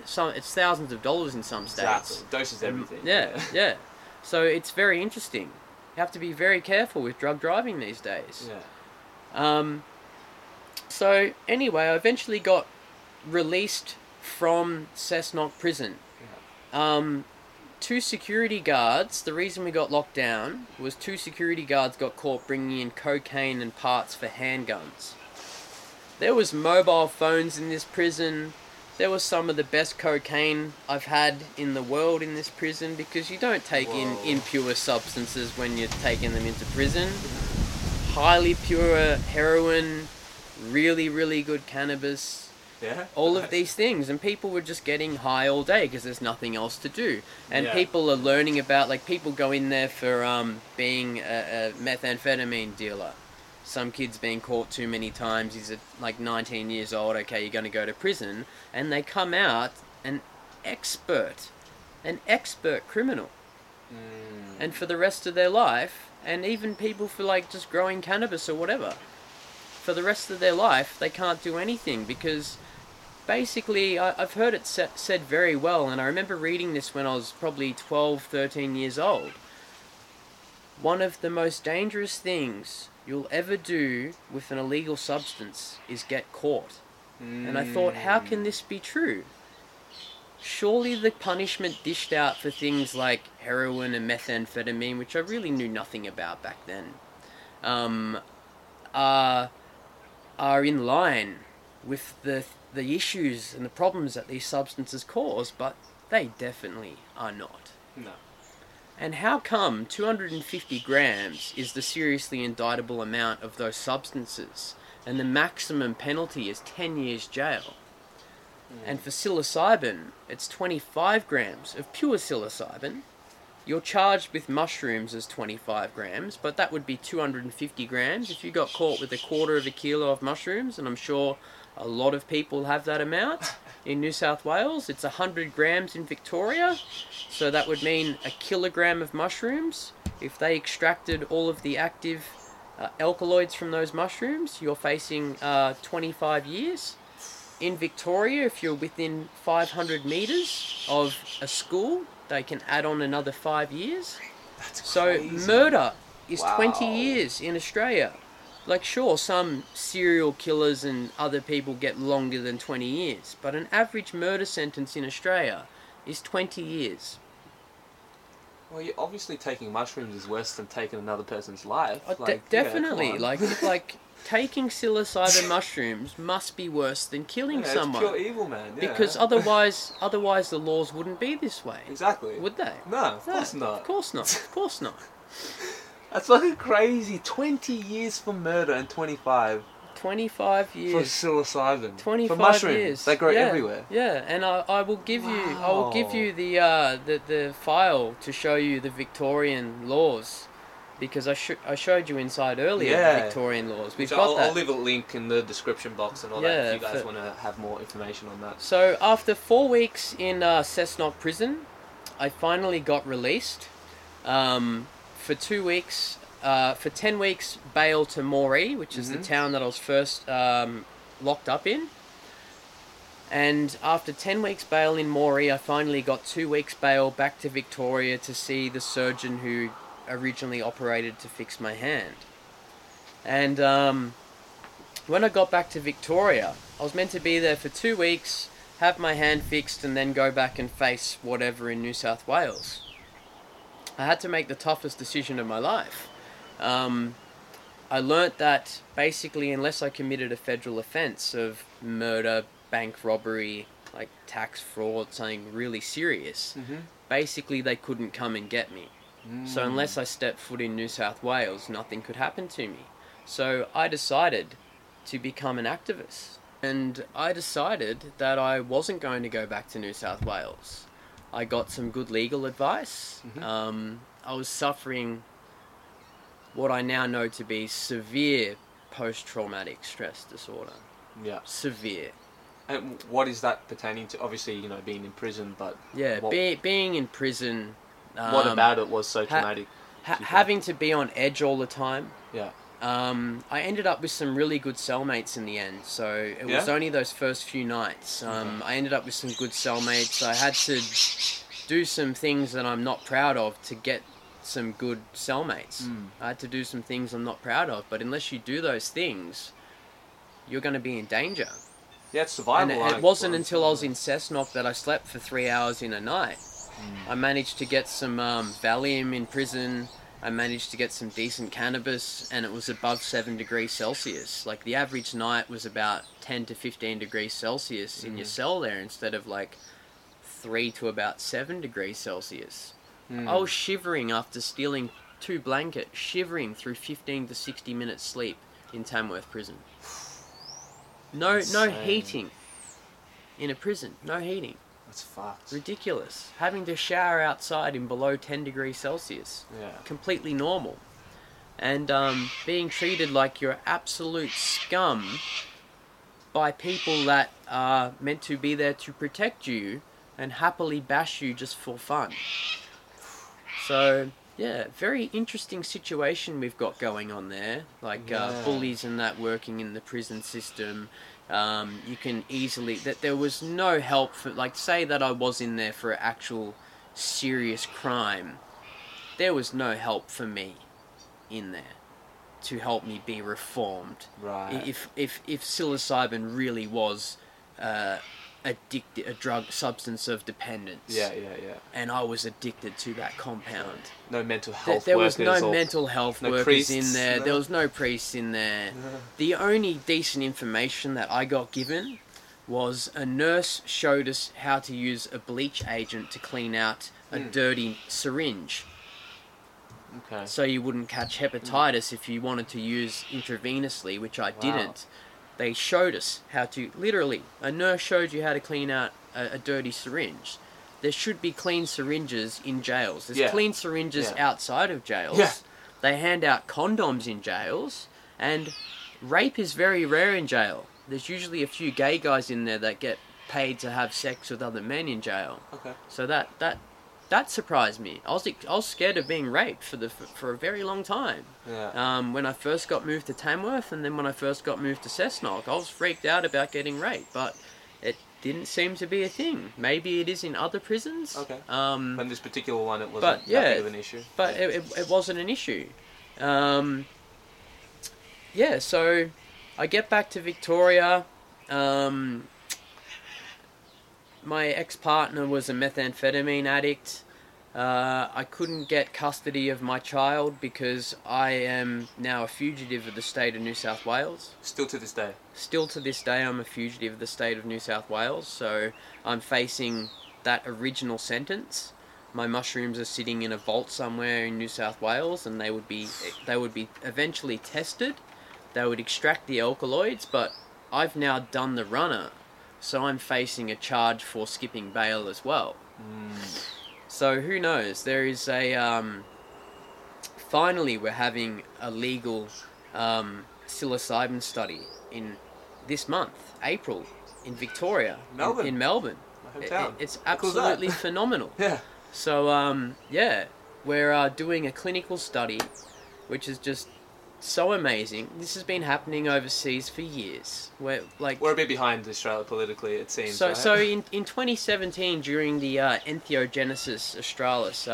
it's thousands of dollars in some states. Exactly. Doses everything. So it's very interesting. You have to be very careful with drug driving these days. So anyway, I eventually got released from Cessnock prison. Two security guards, the reason we got locked down was two security guards got caught bringing in cocaine and parts for handguns. There was mobile phones in this prison. There was some of the best cocaine I've had in the world in this prison, because you don't take in impure substances when you're taking them into prison. Highly pure heroin, really, really good cannabis, all of these things. And people were just getting high all day because there's nothing else to do. And people are learning about, people go in there for being a methamphetamine dealer. Some kid's been caught too many times, he's 19 years old, okay, you're going to go to prison. And they come out an expert criminal. And for the rest of their life, and even people for just growing cannabis or whatever, for the rest of their life, they can't do anything because basically, I've heard it said very well, and I remember reading this when I was probably 12, 13 years old. One of the most dangerous things you'll ever do with an illegal substance is get caught. And I thought, how can this be true? Surely the punishment dished out for things like heroin and methamphetamine, which I really knew nothing about back then, are in line with the issues and the problems that these substances cause, but they definitely are not. No. And how come 250 grams is the seriously indictable amount of those substances, and the maximum penalty is 10 years jail? And for psilocybin, it's 25 grams of pure psilocybin. You're charged with mushrooms as 25 grams, but that would be 250 grams if you got caught with 1/4 kilo of mushrooms, and I'm sure a lot of people have that amount in New South Wales. It's 100 grams in Victoria, so that would mean 1 kilogram of mushrooms. If they extracted all of the active alkaloids from those mushrooms, you're facing 25 years. In Victoria, if you're within 500 metres of a school, they can add on another 5 years. That's crazy. So murder is 20 years in Australia. Like, sure, some serial killers and other people get longer than 20 years, but an average murder sentence in Australia is 20 years. Well, you're obviously taking mushrooms is worse than taking another person's life. Definitely. Yeah, like taking psilocybin mushrooms must be worse than killing someone. It's pure evil, man. Yeah. Because otherwise the laws wouldn't be this way. Exactly. Would they? No, of course not. That's fucking crazy. 20 years for murder and 25. 25 years for psilocybin. 25 for mushrooms. Years. They grow everywhere. Yeah, and I will give you the file to show you the Victorian laws, because I showed you inside earlier the Victorian laws. I'll leave a link in the description box and all that if you guys want to have more information on that. So after 4 weeks in Cessnock prison, I finally got released. For 2 weeks. For 10 weeks bail to Moree, which is the town that I was first locked up in. And after 10 weeks bail in Moree, I finally got 2 weeks bail back to Victoria to see the surgeon who originally operated to fix my hand. And when I got back to Victoria, I was meant to be there for 2 weeks, have my hand fixed, and then go back and face whatever in New South Wales. I had to make the toughest decision of my life. I learnt that basically unless I committed a federal offence of murder, bank robbery, like tax fraud, something really serious, basically they couldn't come and get me. So unless I stepped foot in New South Wales, nothing could happen to me. So I decided to become an activist. And I decided that I wasn't going to go back to New South Wales. I got some good legal advice. I was suffering what I now know to be severe post-traumatic stress disorder. Yeah. Severe. And what is that pertaining to? Obviously, you know, being in prison, but... Yeah, being in prison... what about it was so traumatic? Having to be on edge all the time. Yeah. I ended up with some really good cellmates in the end, so it was only those first few nights. I ended up with some good cellmates. I had to do some things that I'm not proud of to get some good cellmates. I had to do some things I'm not proud of, but unless you do those things, you're going to be in danger. Yeah, it's survival. And it wasn't until I was in Cessnock that I slept for 3 hours in a night. I managed to get some Valium in prison. I managed to get some decent cannabis, and it was above 7 degrees Celsius. Like, the average night was about 10 to 15 degrees Celsius in your cell there, instead of like 3 to about 7 degrees Celsius. I was shivering after stealing 2 blankets, shivering through 15 to 60 minutes sleep in Tamworth prison. No heating in a prison. No heating. That's fucked. Ridiculous. Having to shower outside in below 10 degrees Celsius. Yeah. Completely normal. And being treated like you're absolute scum by people that are meant to be there to protect you and happily bash you just for fun. So, yeah, very interesting situation we've got going on there. Like bullies and that working in the prison system. You can easily... that there was no help for... Like, say that I was in there for an actual serious crime. There was no help for me in there to help me be reformed. Right. If psilocybin really was a drug substance of dependence. Yeah. And I was addicted to that compound. No mental health workers. There was no mental health workers in there. There was no priests in there. The only decent information that I got given was a nurse showed us how to use a bleach agent to clean out a dirty syringe. Okay. So you wouldn't catch hepatitis if you wanted to use intravenously, which I didn't. They showed us how to, literally, a nurse showed you how to clean out a dirty syringe. There should be clean syringes in jails. There's clean syringes outside of jails. Yeah. They hand out condoms in jails, and rape is very rare in jail. There's usually a few gay guys in there that get paid to have sex with other men in jail. Okay. So that surprised me. I was scared of being raped for a very long time. Yeah. When I first got moved to Tamworth, and then when I first got moved to Cessnock, I was freaked out about getting raped. But didn't seem to be a thing. Maybe it is in other prisons. Okay. And this particular one, it wasn't that big of an issue. But it wasn't an issue. So I get back to Victoria. My ex-partner was a methamphetamine addict. I couldn't get custody of my child because I am now a fugitive of the state of New South Wales. Still to this day? Still to this day, I'm a fugitive of the state of New South Wales, so I'm facing that original sentence. My mushrooms are sitting in a vault somewhere in New South Wales, and they would be eventually tested. They would extract the alkaloids, but I've now done the runner, so I'm facing a charge for skipping bail as well. Mm. So who knows? There is a finally we're having a legal psilocybin study in this month, April, in Victoria, Melbourne. In Melbourne. My hometown. It's absolutely phenomenal. Yeah. So we're doing a clinical study, which is just so amazing. This has been happening overseas for years. We're a bit behind Australia politically, it seems. So, right? So in 2017, during the Entheogenesis Australis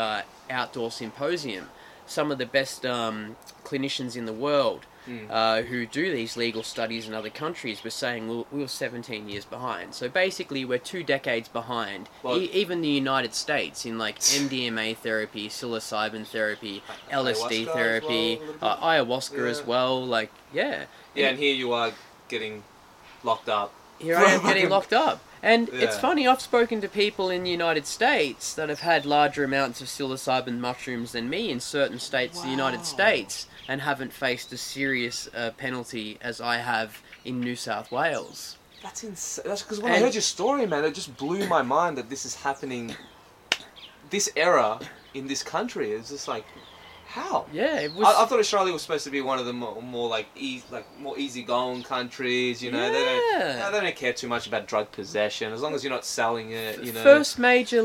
outdoor symposium, some of the best clinicians in the world who do these legal studies in other countries were saying we're 17 years behind. So basically, we're 2 decades behind. Well, even the United States in like MDMA therapy, psilocybin therapy, LSD therapy, ayahuasca as well. Like, yeah. Yeah, and here you are getting locked up. Here I am getting locked up. And it's funny, I've spoken to people in the United States that have had larger amounts of psilocybin mushrooms than me in certain states of the United States and haven't faced a serious penalty as I have in New South Wales. That's insane. That's because I heard your story, man, it just blew my mind that this is happening. This era in this country is just like, how? Yeah, it was. I thought Australia was supposed to be one of the more easygoing countries. You know, they don't care too much about drug possession as long as you're not selling it. You know, first major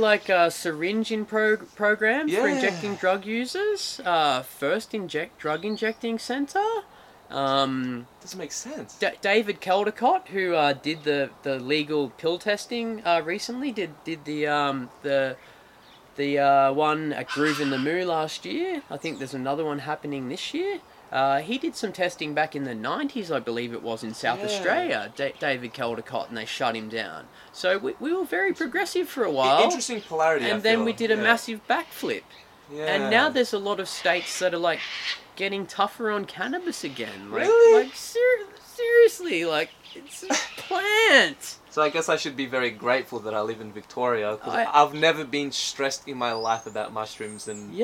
syringing program for injecting drug users. First drug injecting center. Doesn't make sense. David Caldicott, who did the legal pill testing recently, did the one at Groove in the Moo last year. I think there's another one happening this year. He did some testing back in the 90s, I believe it was, in South Australia, David Caldicott, and they shut him down. So we were very progressive for a while. Interesting polarity, and then we did a massive backflip. Yeah. And now there's a lot of states that are, like, getting tougher on cannabis again. Like, really? Like, seriously, like, it's a plant. So I guess I should be very grateful that I live in Victoria, because I've never been stressed in my life about mushrooms and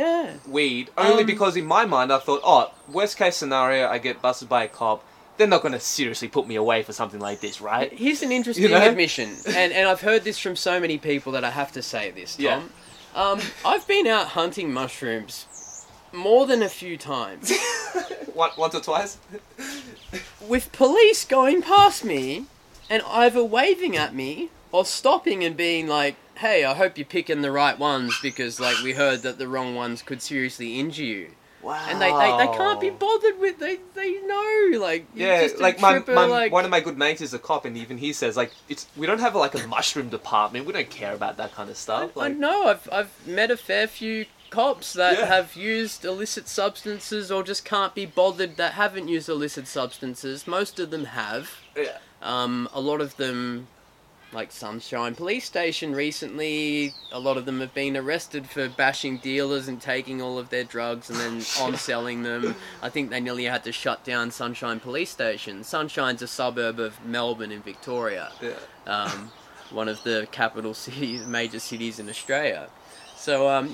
weed, only because in my mind I thought, worst case scenario, I get busted by a cop. They're not going to seriously put me away for something like this, right? Here's an interesting admission, and I've heard this from so many people that I have to say this, Tom. Yeah. I've been out hunting mushrooms more than a few times. Once or twice? With police going past me and either waving at me or stopping and being like, hey, I hope you're picking the right ones because, like, we heard that the wrong ones could seriously injure you. Wow. And they can't be bothered with, they know, like, just like, one of my good mates is a cop, and even he says, like, we don't have, like, a mushroom department. We don't care about that kind of stuff. I know, I've met a fair few cops that have used illicit substances or just can't be bothered that haven't used illicit substances. Most of them have. Yeah. A lot of them, like Sunshine Police Station recently, a lot of them have been arrested for bashing dealers and taking all of their drugs and then on-selling them. I think they nearly had to shut down Sunshine Police Station. Sunshine's a suburb of Melbourne in Victoria, one of the capital cities, major cities in Australia. So,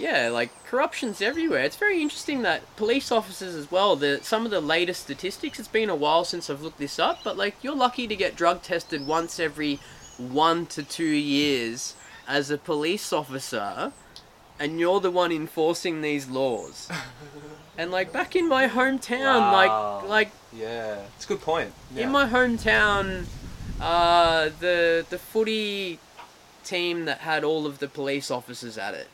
corruption's everywhere. It's very interesting that police officers as well, some of the latest statistics, it's been a while since I've looked this up, but, like, you're lucky to get drug tested once every 1 to 2 years as a police officer, and you're the one enforcing these laws. And, like, back in my hometown, wow. Yeah, it's a good point. Yeah. In my hometown, the footy team that had all of the police officers at it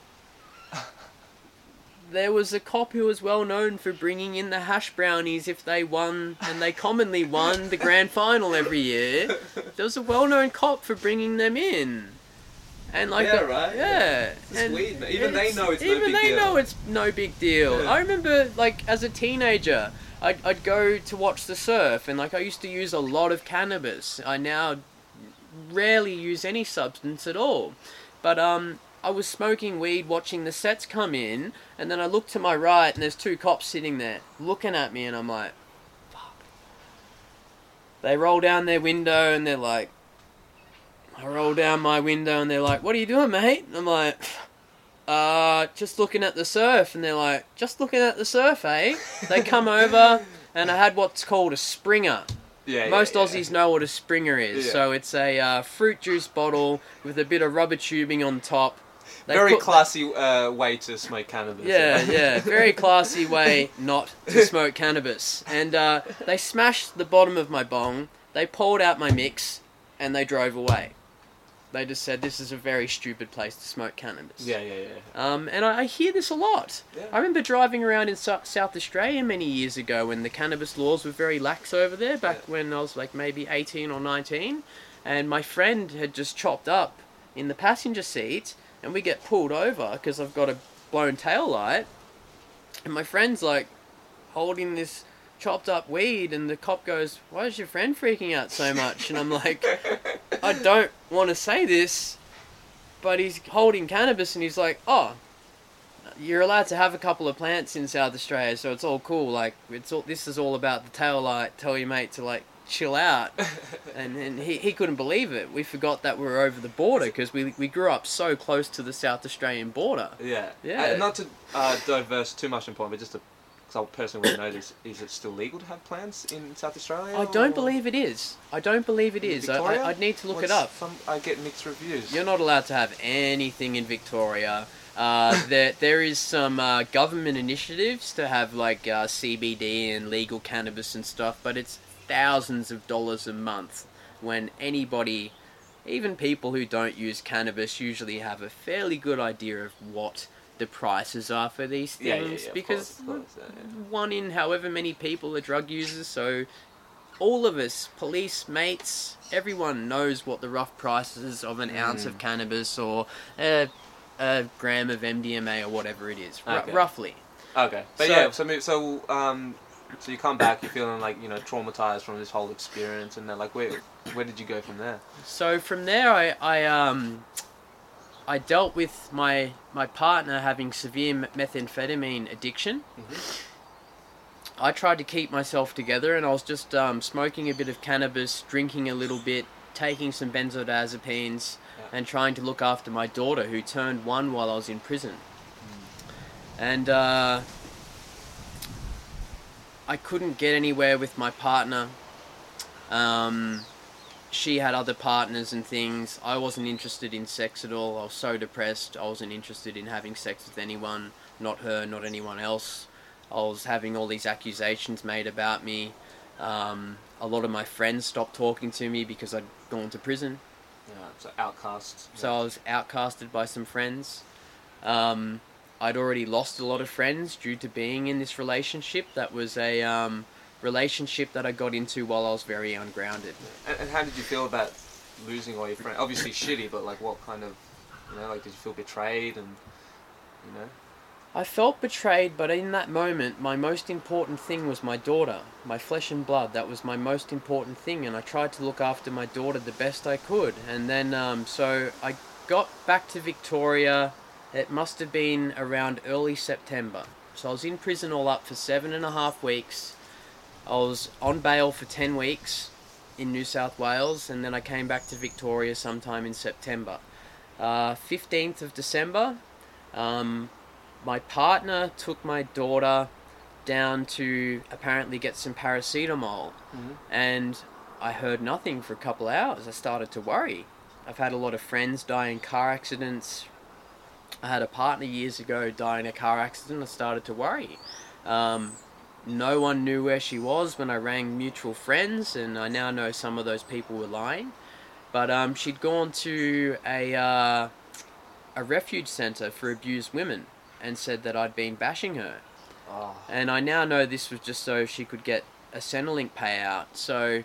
there was a cop who was well known for bringing in the hash brownies if they won, and they commonly won the grand final every year. There was a well-known cop for bringing them in. And like yeah, that, right? Yeah. It's and weird, man. Even they know it's no big deal. Yeah. I remember, like, as a teenager, I'd go to watch the surf, and, like, I used to use a lot of cannabis. I now rarely use any substance at all. But, I was smoking weed watching the sets come in, and then I looked to my right and there's two cops sitting there looking at me, and I'm like, fuck. They roll down their window and they're like, I roll down my window and they're like, what are you doing, mate? And I'm like, just looking at the surf. And they're like, just looking at the surf, eh? They come over, and I had what's called a Springer. Yeah, Most Aussies know what a Springer is. Yeah. So it's a fruit juice bottle with a bit of rubber tubing on top. Very classy way to smoke cannabis. Yeah, yeah. Very classy way not to smoke cannabis. And they smashed the bottom of my bong, they poured out my mix, and they drove away. They just said, this is a very stupid place to smoke cannabis. Yeah, yeah, yeah. And I hear this a lot. Yeah. I remember driving around in South Australia many years ago when the cannabis laws were very lax over there, back when I was like maybe 18 or 19, and my friend had just chopped up in the passenger seat, and we get pulled over because I've got a blown tail light, and my friend's like holding this chopped up weed, and the cop goes, why is your friend freaking out so much? And I'm like, I don't want to say this, but he's holding cannabis, and he's like, oh, you're allowed to have a couple of plants in South Australia, so it's all cool. Like, it's all, this is all about the tail light. Tell your mate to like chill out. And he couldn't believe it. We forgot that we were over the border, because we grew up so close to the South Australian border. Yeah. Yeah. Not to diverse too much in point, but just to, because I personally want to know this, is it still legal to have plants in South Australia? I don't believe it is. I'd need to look it up. I get mixed reviews. You're not allowed to have anything in Victoria. There is some government initiatives to have like CBD and legal cannabis and stuff, but it's thousands of dollars a month when anybody, even people who don't use cannabis, usually have a fairly good idea of what the prices are for these things, because one in however many people are drug users, so all of us, police, mates, everyone knows what the rough prices of an ounce of cannabis or a gram of MDMA or whatever it is, roughly. Okay, but so you come back, you're feeling like, you know, traumatized from this whole experience, and then like, where did you go from there? So from there, I dealt with my partner having severe methamphetamine addiction. Mm-hmm. I tried to keep myself together, and I was just smoking a bit of cannabis, drinking a little bit, taking some benzodiazepines, and trying to look after my daughter, who turned 1 while I was in prison. And I couldn't get anywhere with my partner. She had other partners and things. I wasn't interested in sex at all. I was so depressed. I wasn't interested in having sex with anyone. Not her, not anyone else. I was having all these accusations made about me. A lot of my friends stopped talking to me because I'd gone to prison. Yeah, so outcasts. Yeah. So I was outcasted by some friends. I'd already lost a lot of friends due to being in this relationship. That was a relationship that I got into while I was very ungrounded. And how did you feel about losing all your friends? Obviously shitty, but like what kind of, you know, like did you feel betrayed and, you know? I felt betrayed, but in that moment, my most important thing was my daughter, my flesh and blood. That was my most important thing, and I tried to look after my daughter the best I could. And then, so I got back to Victoria. It must have been around early September. So I was in prison all up for 7.5 weeks. I was on bail for 10 weeks in New South Wales, and then I came back to Victoria sometime in September. 15th of December, my partner took my daughter down to apparently get some paracetamol, and I heard nothing for a couple of hours. I started to worry. I've had a lot of friends die in car accidents. I had a partner years ago die in a car accident. I started to worry. No one knew where she was when I rang mutual friends, and I now know some of those people were lying. But she'd gone to a refuge centre for abused women. and said that I'd been bashing her. Oh. And I now know this was just so she could get a Centrelink payout. So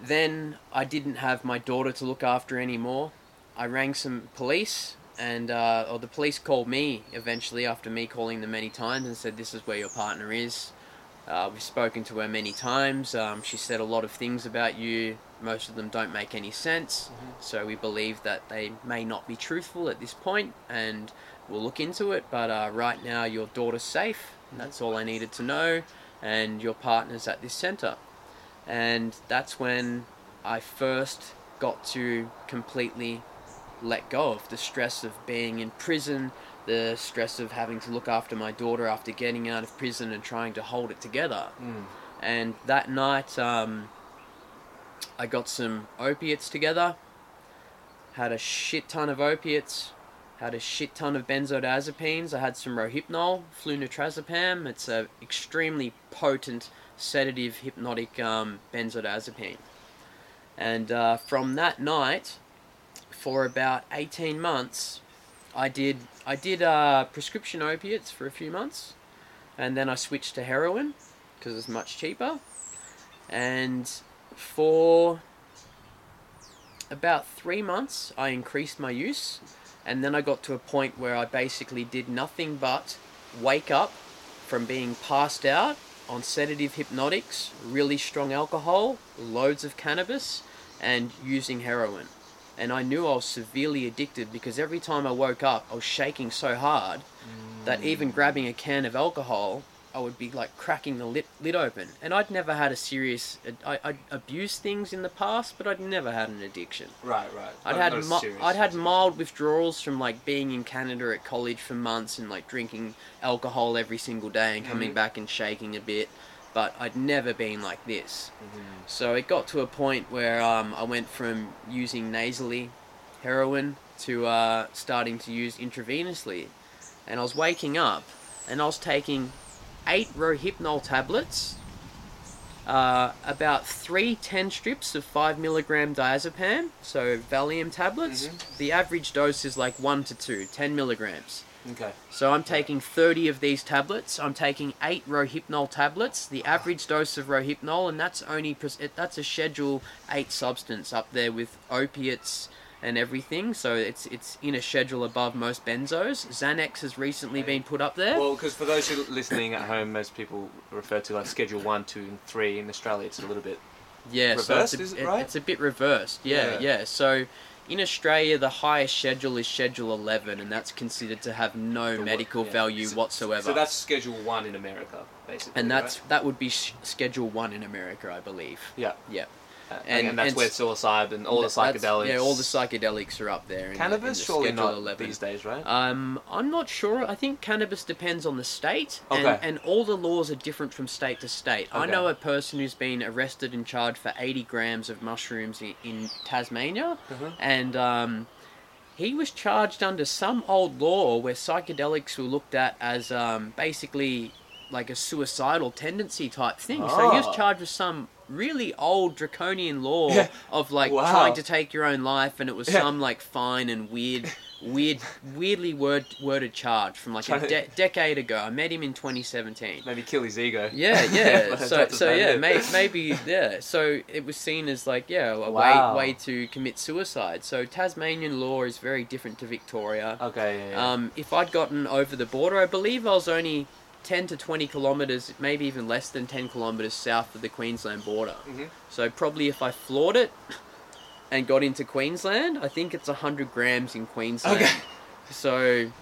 then I didn't have my daughter to look after anymore. I rang some police, and or the police called me eventually after me calling them many times and said, this is where your partner is. We've spoken to her many times. She said a lot of things about you. Most of them don't make any sense. Mm-hmm. So we believe that they may not be truthful at this point, and we'll look into it. But right now, your daughter's safe. Mm-hmm. That's all I needed to know. And your partner's at this centre. And that's when I first got to completely let go of the stress of being in prison, the stress of having to look after my daughter after getting out of prison and trying to hold it together. Mm. And that night, I got some opiates together, had a shit ton of opiates, had a shit ton of benzodiazepines. I had some rohypnol, flunitrazepam. It's an extremely potent sedative hypnotic benzodiazepine. And from that night, for about 18 months, I did prescription opiates for a few months, and then I switched to heroin because it's much cheaper. And for about 3 months, I increased my use, and then I got to a point where I basically did nothing but wake up from being passed out on sedative hypnotics, really strong alcohol, loads of cannabis, and using heroin. And I knew I was severely addicted because every time I woke up, I was shaking so hard that even grabbing a can of alcohol, I would be like cracking the lid open. And I'd never had a serious... I'd abused things in the past, but I'd never had an addiction. Right. I'd had mild withdrawals from like being in Canada at college for months and like drinking alcohol every single day and coming back and shaking a bit. But I'd never been like this. Mm-hmm. So it got to a point where I went from using nasally heroin to starting to use intravenously. And I was waking up and I was taking 8 Rohypnol tablets, about 3 10 strips of 5 mg diazepam, so Valium tablets. Mm-hmm. The average dose is like 1 to 2, 10 mg. Okay. So I'm taking 30 of these tablets. I'm taking 8 Rohypnol tablets, the average dose of Rohypnol, and that's a Schedule 8 substance up there with opiates and everything. So it's in a schedule above most benzos. Xanax has recently been put up there. Well, because for those who are listening at home, most people refer to like Schedule 1, 2, and 3. In Australia, it's a little bit reversed, so is it right? It's a bit reversed, yeah. So... in Australia, the highest schedule is Schedule 11, and that's considered to have no medical value whatsoever. So that's Schedule 1 in America, basically. And that would be Schedule 1 in America, I believe. Yeah. Yeah. And that's where psilocybin and all the psychedelics... yeah, all the psychedelics are up there. Cannabis, in surely not 11. These days, right? I'm not sure. I think cannabis depends on the state. Okay. And all the laws are different from state to state. Okay. I know a person who's been arrested and charged for 80 grams of mushrooms in Tasmania. Mm-hmm. And he was charged under some old law where psychedelics were looked at as basically like a suicidal tendency type thing. Oh. So he was charged with some... really old draconian law of like trying to take your own life, and it was some like fine and weirdly worded charge from like a decade ago. I met him in 2017. Maybe kill his ego. Yeah. Maybe. So it was seen as like a way to commit suicide. So Tasmanian law is very different to Victoria. Okay. Yeah. If I'd gotten over the border, I believe I was only 10 to 20 kilometres, maybe even less than 10 kilometres south of the Queensland border. Mm-hmm. So probably if I floored it and got into Queensland, I think it's 100 grams in Queensland. Okay. So,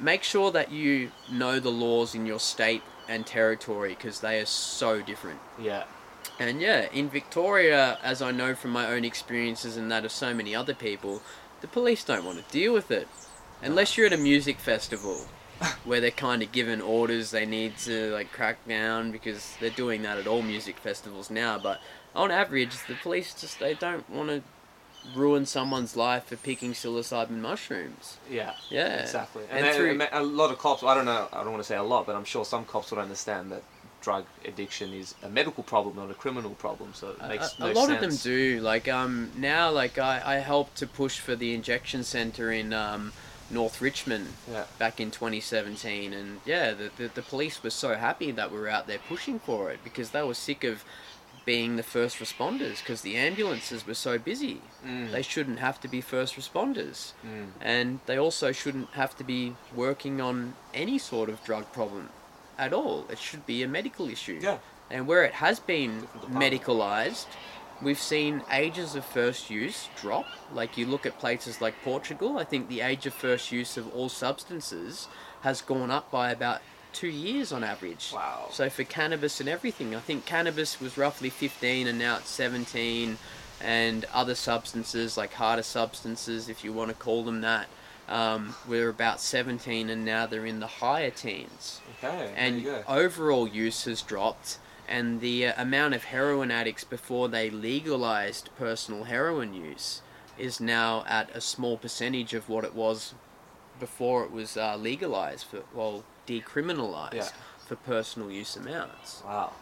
make sure that you know the laws in your state and territory because they are so different. Yeah. And in Victoria, as I know from my own experiences and that of so many other people, the police don't want to deal with it. Unless you're at a music festival... where they're kind of given orders they need to like crack down, because they're doing that at all music festivals now. But on average, the police they don't want to ruin someone's life for picking psilocybin mushrooms. Yeah, exactly. And a lot of cops, I don't want to say a lot, but I'm sure some cops would understand that drug addiction is a medical problem, not a criminal problem, so it makes no sense. A lot of them do. Like now, like I helped to push for the injection center in North Richmond back in 2017, and the police were so happy that we were out there pushing for it because they were sick of being the first responders because the ambulances were so busy. They shouldn't have to be first responders, and they also shouldn't have to be working on any sort of drug problem at all. It should be a medical issue. And where it has been medicalized, we've seen ages of first use drop. Like, you look at places like Portugal, I think the age of first use of all substances has gone up by about 2 years on average. Wow. So for cannabis and everything, I think cannabis was roughly 15 and now it's 17, and other substances, like harder substances, if you want to call them that, we're about 17 and now they're in the higher teens. Okay. And overall use has dropped. And the amount of heroin addicts before they legalized personal heroin use is now at a small percentage of what it was before it was legalized, decriminalized for personal use amounts. Wow.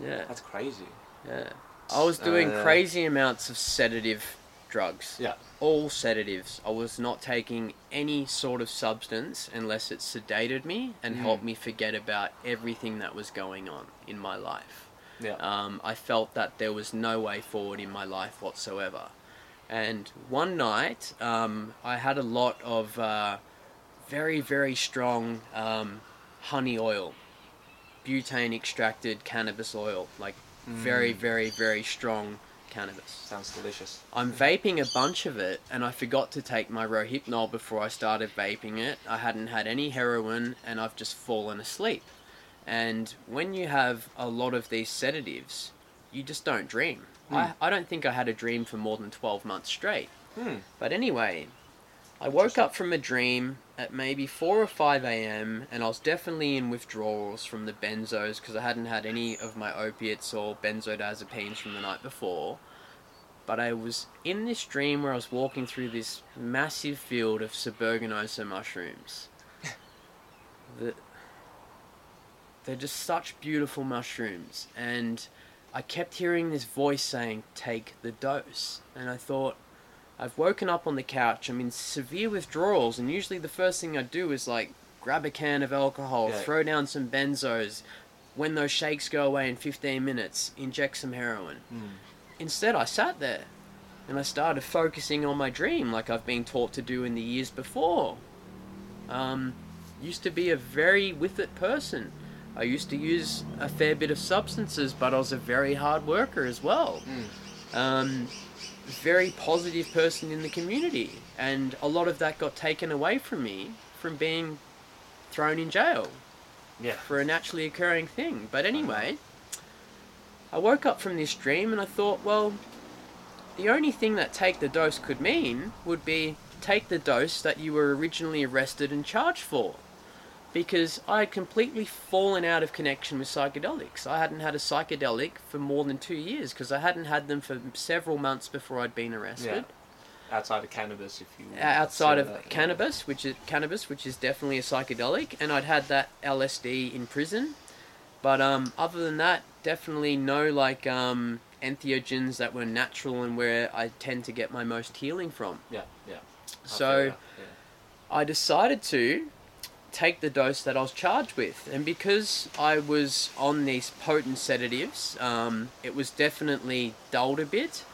Yeah. That's crazy. Yeah. I was doing crazy amounts of sedative drugs. Yeah. All sedatives. I was not taking any sort of substance unless it sedated me and helped me forget about everything that was going on in my life. Yeah. I felt that there was no way forward in my life whatsoever. And one night, I had a lot of very, very strong honey oil, butane extracted cannabis oil, like very, very, very strong cannabis. Sounds delicious. I'm vaping a bunch of it, and I forgot to take my Rohypnol before I started vaping it. I hadn't had any heroin, and I've just fallen asleep. And when you have a lot of these sedatives, you just don't dream. I don't think I had a dream for more than 12 months straight. But anyway, I woke up from a dream at maybe 4 or 5 a.m., and I was definitely in withdrawals from the benzos because I hadn't had any of my opiates or benzodiazepines from the night before. But I was in this dream where I was walking through this massive field of subaeruginosa mushrooms. They're just such beautiful mushrooms, and I kept hearing this voice saying, "Take the dose," and I thought, I've woken up on the couch, I'm in severe withdrawals, and usually the first thing I do is, like, grab a can of alcohol, throw down some benzos, when those shakes go away in 15 minutes, inject some heroin. Instead, I sat there, and I started focusing on my dream, like I've been taught to do in the years before. Used to be a very with-it person. I used to use a fair bit of substances, but I was a very hard worker as well. Very positive person in the community, and a lot of that got taken away from me from being thrown in jail for a naturally occurring thing. But anyway, I woke up from this dream and I thought, well, the only thing that take the dose could mean would be take the dose that you were originally arrested and charged for, because I had completely fallen out of connection with psychedelics. I hadn't had a psychedelic for more than 2 years because I hadn't had them for several months before I'd been arrested. Yeah. Outside of cannabis, if you... Outside of cannabis, which is definitely a psychedelic, and I'd had that LSD in prison. But other than that, definitely no, like, entheogens that were natural and where I tend to get my most healing from. I decided to take the dose that I was charged with, and because I was on these potent sedatives, it was definitely dulled a bit,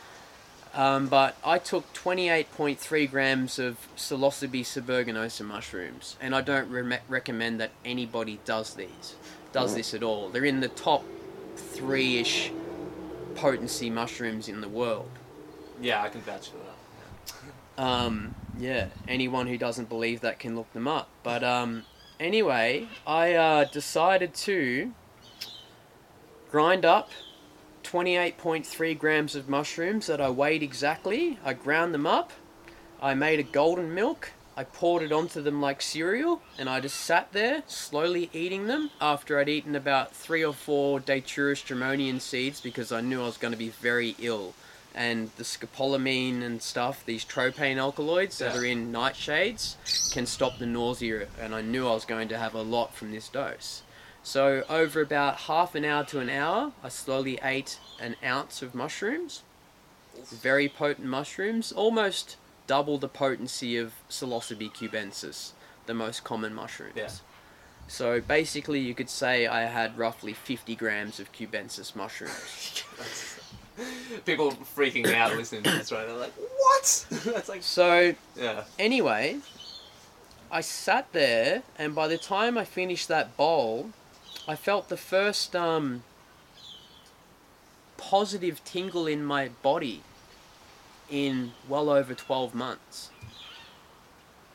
but I took 28.3 grams of Psilocybe subaeruginosa mushrooms, and I don't recommend that anybody does this at all. They're in the top 3-ish potency mushrooms in the world. Yeah, I can vouch for that. Anyone who doesn't believe that can look them up. But anyway, I decided to grind up 28.3 grams of mushrooms that I weighed exactly. I ground them up. I made a golden milk. I poured it onto them like cereal, and I just sat there slowly eating them after I'd eaten about 3 or 4 Datura stramonian seeds because I knew I was going to be very ill. And the scopolamine and stuff, these tropane alkaloids that are in nightshades, can stop the nausea, and I knew I was going to have a lot from this dose. So over about half an hour to an hour, I slowly ate an ounce of mushrooms, very potent mushrooms, almost double the potency of Psilocybe cubensis, the most common mushrooms. Yeah. So basically you could say I had roughly 50 grams of cubensis mushrooms. People freaking out listening to this, right? They're like, what? That's like... So, yeah. Anyway, I sat there, and by the time I finished that bowl, I felt the first positive tingle in my body in well over 12 months.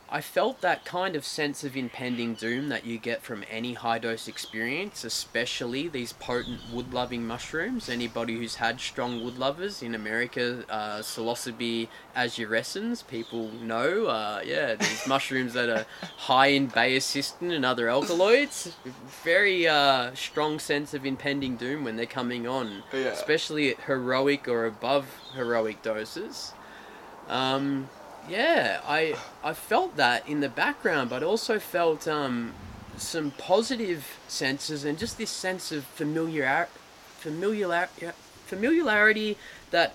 I felt that kind of sense of impending doom that you get from any high-dose experience, especially these potent wood-loving mushrooms. Anybody who's had strong wood-lovers in America, Psilocybe azurescens, people know, these mushrooms that are high in baeocystin and other alkaloids. Very strong sense of impending doom when they're coming on, especially at heroic or above heroic doses. Yeah, I felt that in the background, but also felt some positive senses and just this sense of familiarity that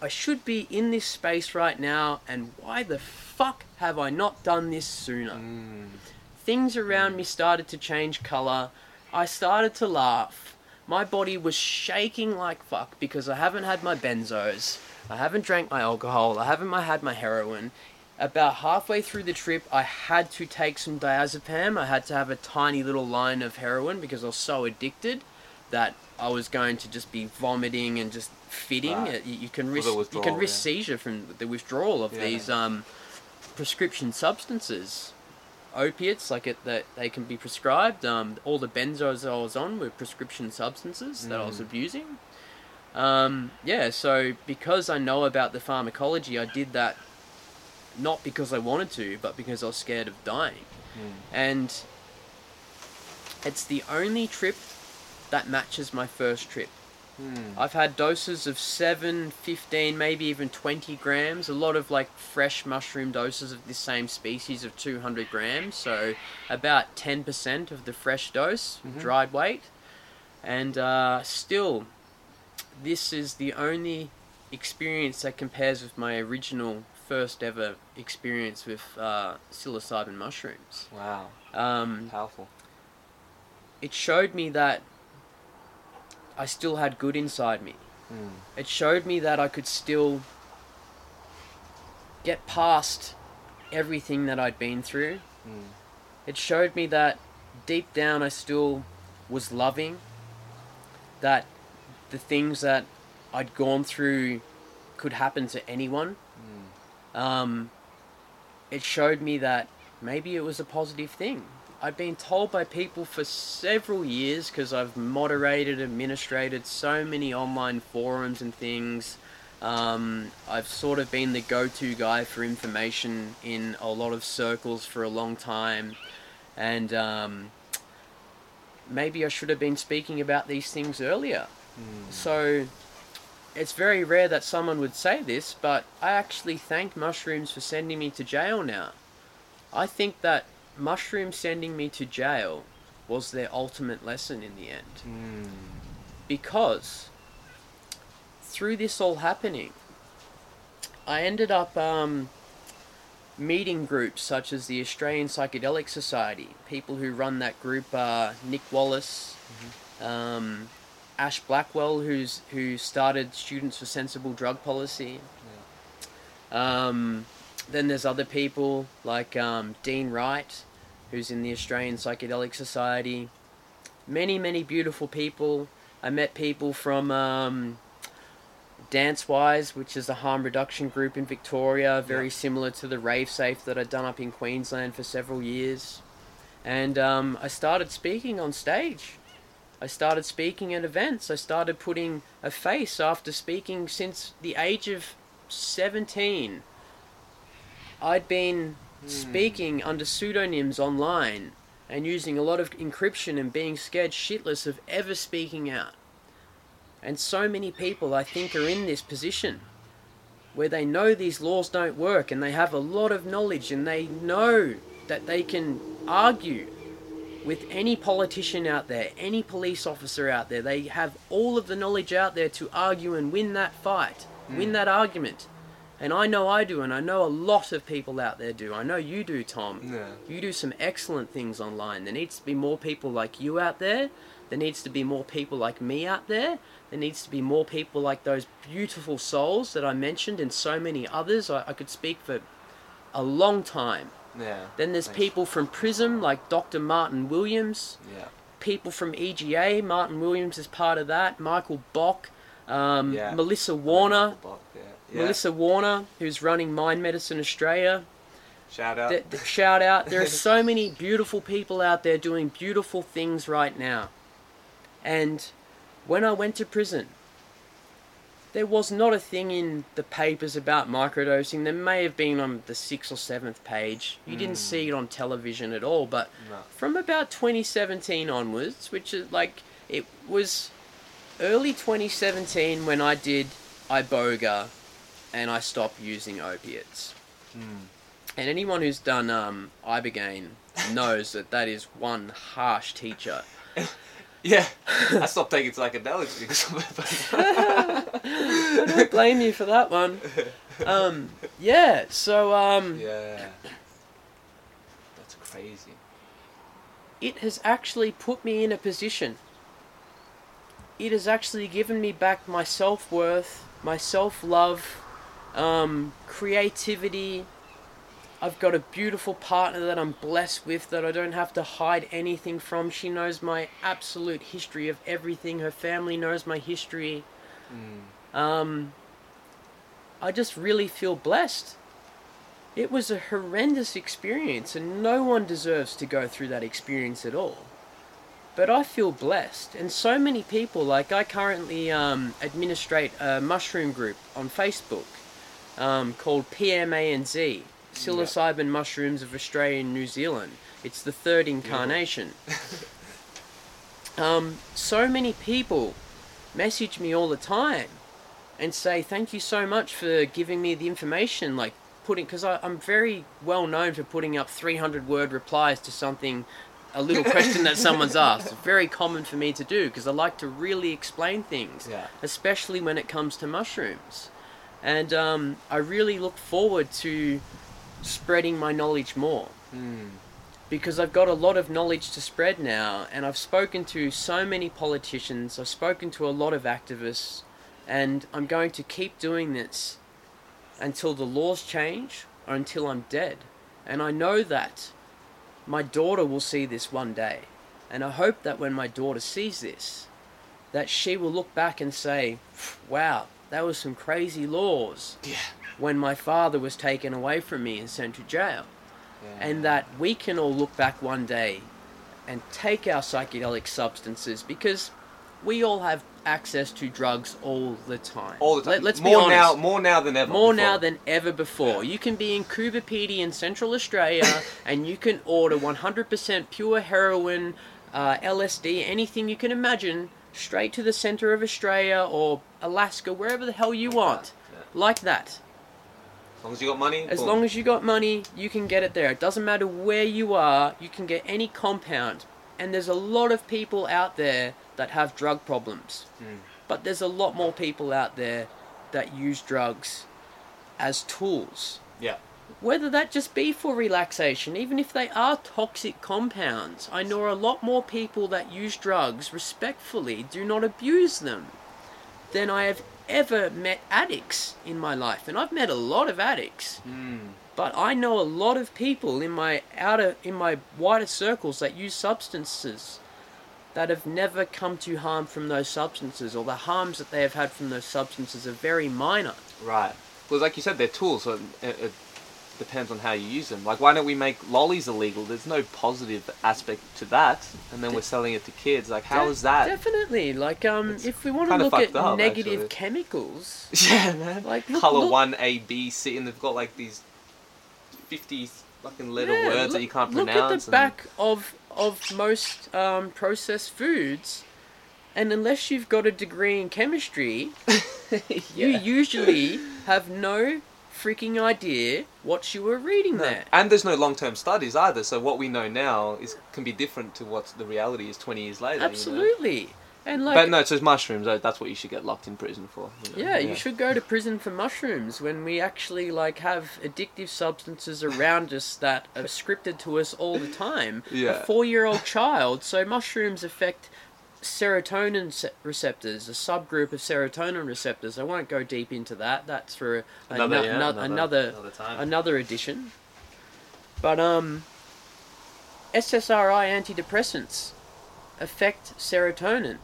I should be in this space right now, and why the fuck have I not done this sooner? Mm. Things around me started to change colour. I started to laugh. My body was shaking like fuck because I haven't had my benzos. I haven't drank my alcohol, I haven't had my heroin. About halfway through the trip, I had to take some diazepam. I had to have a tiny little line of heroin because I was so addicted that I was going to just be vomiting and just fitting. Right. You can risk seizure from the withdrawal of these prescription substances. Opiates, that they can be prescribed. All the benzos I was on were prescription substances that I was abusing. So because I know about the pharmacology, I did that not because I wanted to, but because I was scared of dying. Mm. And it's the only trip that matches my first trip. Mm. I've had doses of 7, 15, maybe even 20 grams, a lot of fresh mushroom doses of this same species of 200 grams. So about 10% of the fresh dose, dried weight. And still... This is the only experience that compares with my original first ever experience with psilocybin mushrooms. Wow. Powerful. It showed me that I still had good inside me. Mm. It showed me that I could still get past everything that I'd been through. Mm. It showed me that deep down I still was loving, that the things that I'd gone through could happen to anyone. Mm. It showed me that maybe it was a positive thing. I'd been told by people for several years, because I've moderated, administrated so many online forums and things. I've sort of been the go-to guy for information in a lot of circles for a long time. And maybe I should have been speaking about these things earlier. So it's very rare that someone would say this, but I actually thank mushrooms for sending me to jail now. I think that mushrooms sending me to jail was their ultimate lesson in the end. Mm. Because through this all happening, I ended up meeting groups such as the Australian Psychedelic Society. People who run that group are Nick Wallace, Ash Blackwell, who started Students for Sensible Drug Policy. Yeah. Then there's other people like Dean Wright, who's in the Australian Psychedelic Society. Many, many beautiful people. I met people from DanceWise, which is a harm reduction group in Victoria, very similar to the Rave Safe that I'd done up in Queensland for several years. And I started speaking on stage. I started speaking at events. I started putting a face after speaking since the age of 17. I'd been speaking under pseudonyms online and using a lot of encryption and being scared shitless of ever speaking out. And so many people, I think, are in this position where they know these laws don't work and they have a lot of knowledge and they know that they can argue with any politician out there, any police officer out there. They have all of the knowledge out there to argue and win that fight, win that argument. And I know I do, and I know a lot of people out there do. I know you do, Tom. Yeah. You do some excellent things online. There needs to be more people like you out there. There needs to be more people like me out there. There needs to be more people like those beautiful souls that I mentioned and so many others. I could speak for a long time. Yeah. Then there's people from Prism, like Dr. Martin Williams. Yeah. People from EGA, Martin Williams is part of that. Michael Bock, Melissa Warner. Melissa Warner, who's running Mind Medicine Australia. Shout out. Shout out. There are so many beautiful people out there doing beautiful things right now. And when I went to prison, there was not a thing in the papers about microdosing. There may have been on the 6th or 7th page. You didn't see it on television at all. But from about 2017 onwards, which is like, it was early 2017 when I did iboga and I stopped using opiates. And anyone who's done ibogaine knows that is one harsh teacher. Yeah, I stopped taking psychedelics because of that. I don't blame you for that one. Yeah, that's crazy. It has actually put me in a position. It has actually given me back my self-worth, my self-love, creativity. I've got a beautiful partner that I'm blessed with that I don't have to hide anything from. She knows my absolute history of everything. Her family knows my history. I just really feel blessed. It was a horrendous experience, and no one deserves to go through that experience at all. But I feel blessed. And so many people, like I currently administrate a mushroom group on Facebook called PMANZ. Psilocybin Mushrooms of Australia and New Zealand. It's the 3rd incarnation. So many people message me all the time and say, thank you so much for giving me the information, like putting, because I'm very well known for putting up 300-word replies to something, a little question that someone's asked. It's very common for me to do because I like to really explain things, especially when it comes to mushrooms. And I really look forward to spreading my knowledge more because I've got a lot of knowledge to spread now, and I've spoken to so many politicians, I've spoken to a lot of activists, and I'm going to keep doing this until the laws change or until I'm dead. And I know that my daughter will see this one day, and I hope that when my daughter sees this, that she will look back and say, wow, that was some crazy laws. Yeah. When my father was taken away from me and sent to jail. Yeah. And that we can all look back one day and take our psychedelic substances, because we all have access to drugs all the time. All the time. Let's be honest. More now than ever. Now than ever before. Yeah. You can be in Coober Pedy in Central Australia and you can order 100% pure heroin, LSD, anything you can imagine, straight to the centre of Australia or Alaska, wherever the hell you want. Yeah. Like that. As long as you got money? As long as you got money, you can get it there. It doesn't matter where you are, you can get any compound. And there's a lot of people out there that have drug problems. But there's a lot more people out there that use drugs as tools. Yeah. Whether that just be for relaxation, even if they are toxic compounds. I know a lot more people that use drugs respectfully, do not abuse them, than I have ever met addicts in my life. And I've met a lot of addicts, but I know a lot of people in my wider circles that use substances that have never come to harm from those substances, or the harms that they have had from those substances are very minor. Right. Well, like you said, they're tools, so it depends on how you use them. Like, why don't we make lollies illegal? There's no positive aspect to that, and then we're selling it to kids. Like, how is that? Definitely. Like, it's if we want to look at up, negative actually. Chemicals, yeah, man. Like, color 1, A, B, C, and they've got like these 50 fucking letter words that you can't pronounce. Look at the back of most processed foods, and unless you've got a degree in chemistry, you usually have no freaking idea what you were reading there. And there's no long-term studies either, so what we know now can be different to what the reality is 20 years later. Absolutely. You know? And like, but no, it's just mushrooms. That's what you should get locked in prison for. You know? Yeah, you should go to prison for mushrooms when we actually like have addictive substances around us that are scripted to us all the time. Yeah. A 4-year-old child. So mushrooms affect serotonin receptors, a subgroup of serotonin receptors. I won't go deep into that. That's for another edition. But SSRI antidepressants affect serotonin.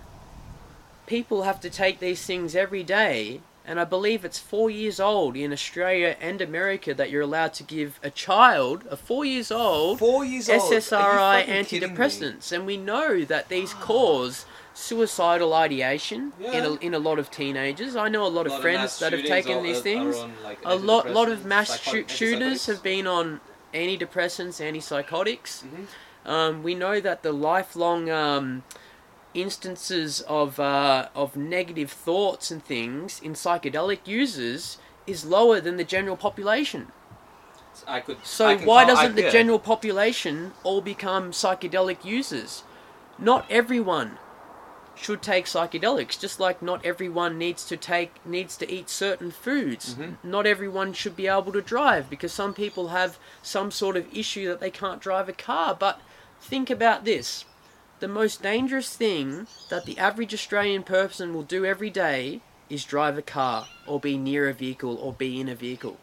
People have to take these things every day, and I believe it's 4 years old in Australia and America that you're allowed to give a child, a 4 years old SSRI antidepressants. And we know that these cause suicidal ideation in a lot of teenagers. I know a lot of friends that have taken these things. Like a lot of mass shooters have been on antidepressants, antipsychotics. Mm-hmm. We know that the lifelong instances of negative thoughts and things in psychedelic users is lower than the general population. So why doesn't the general population all become psychedelic users? Not everyone should take psychedelics, just like not everyone needs to eat certain foods. Mm-hmm. Not everyone should be able to drive because some people have some sort of issue that they can't drive a car. But think about this. The most dangerous thing that the average Australian person will do every day is drive a car or be near a vehicle or be in a vehicle.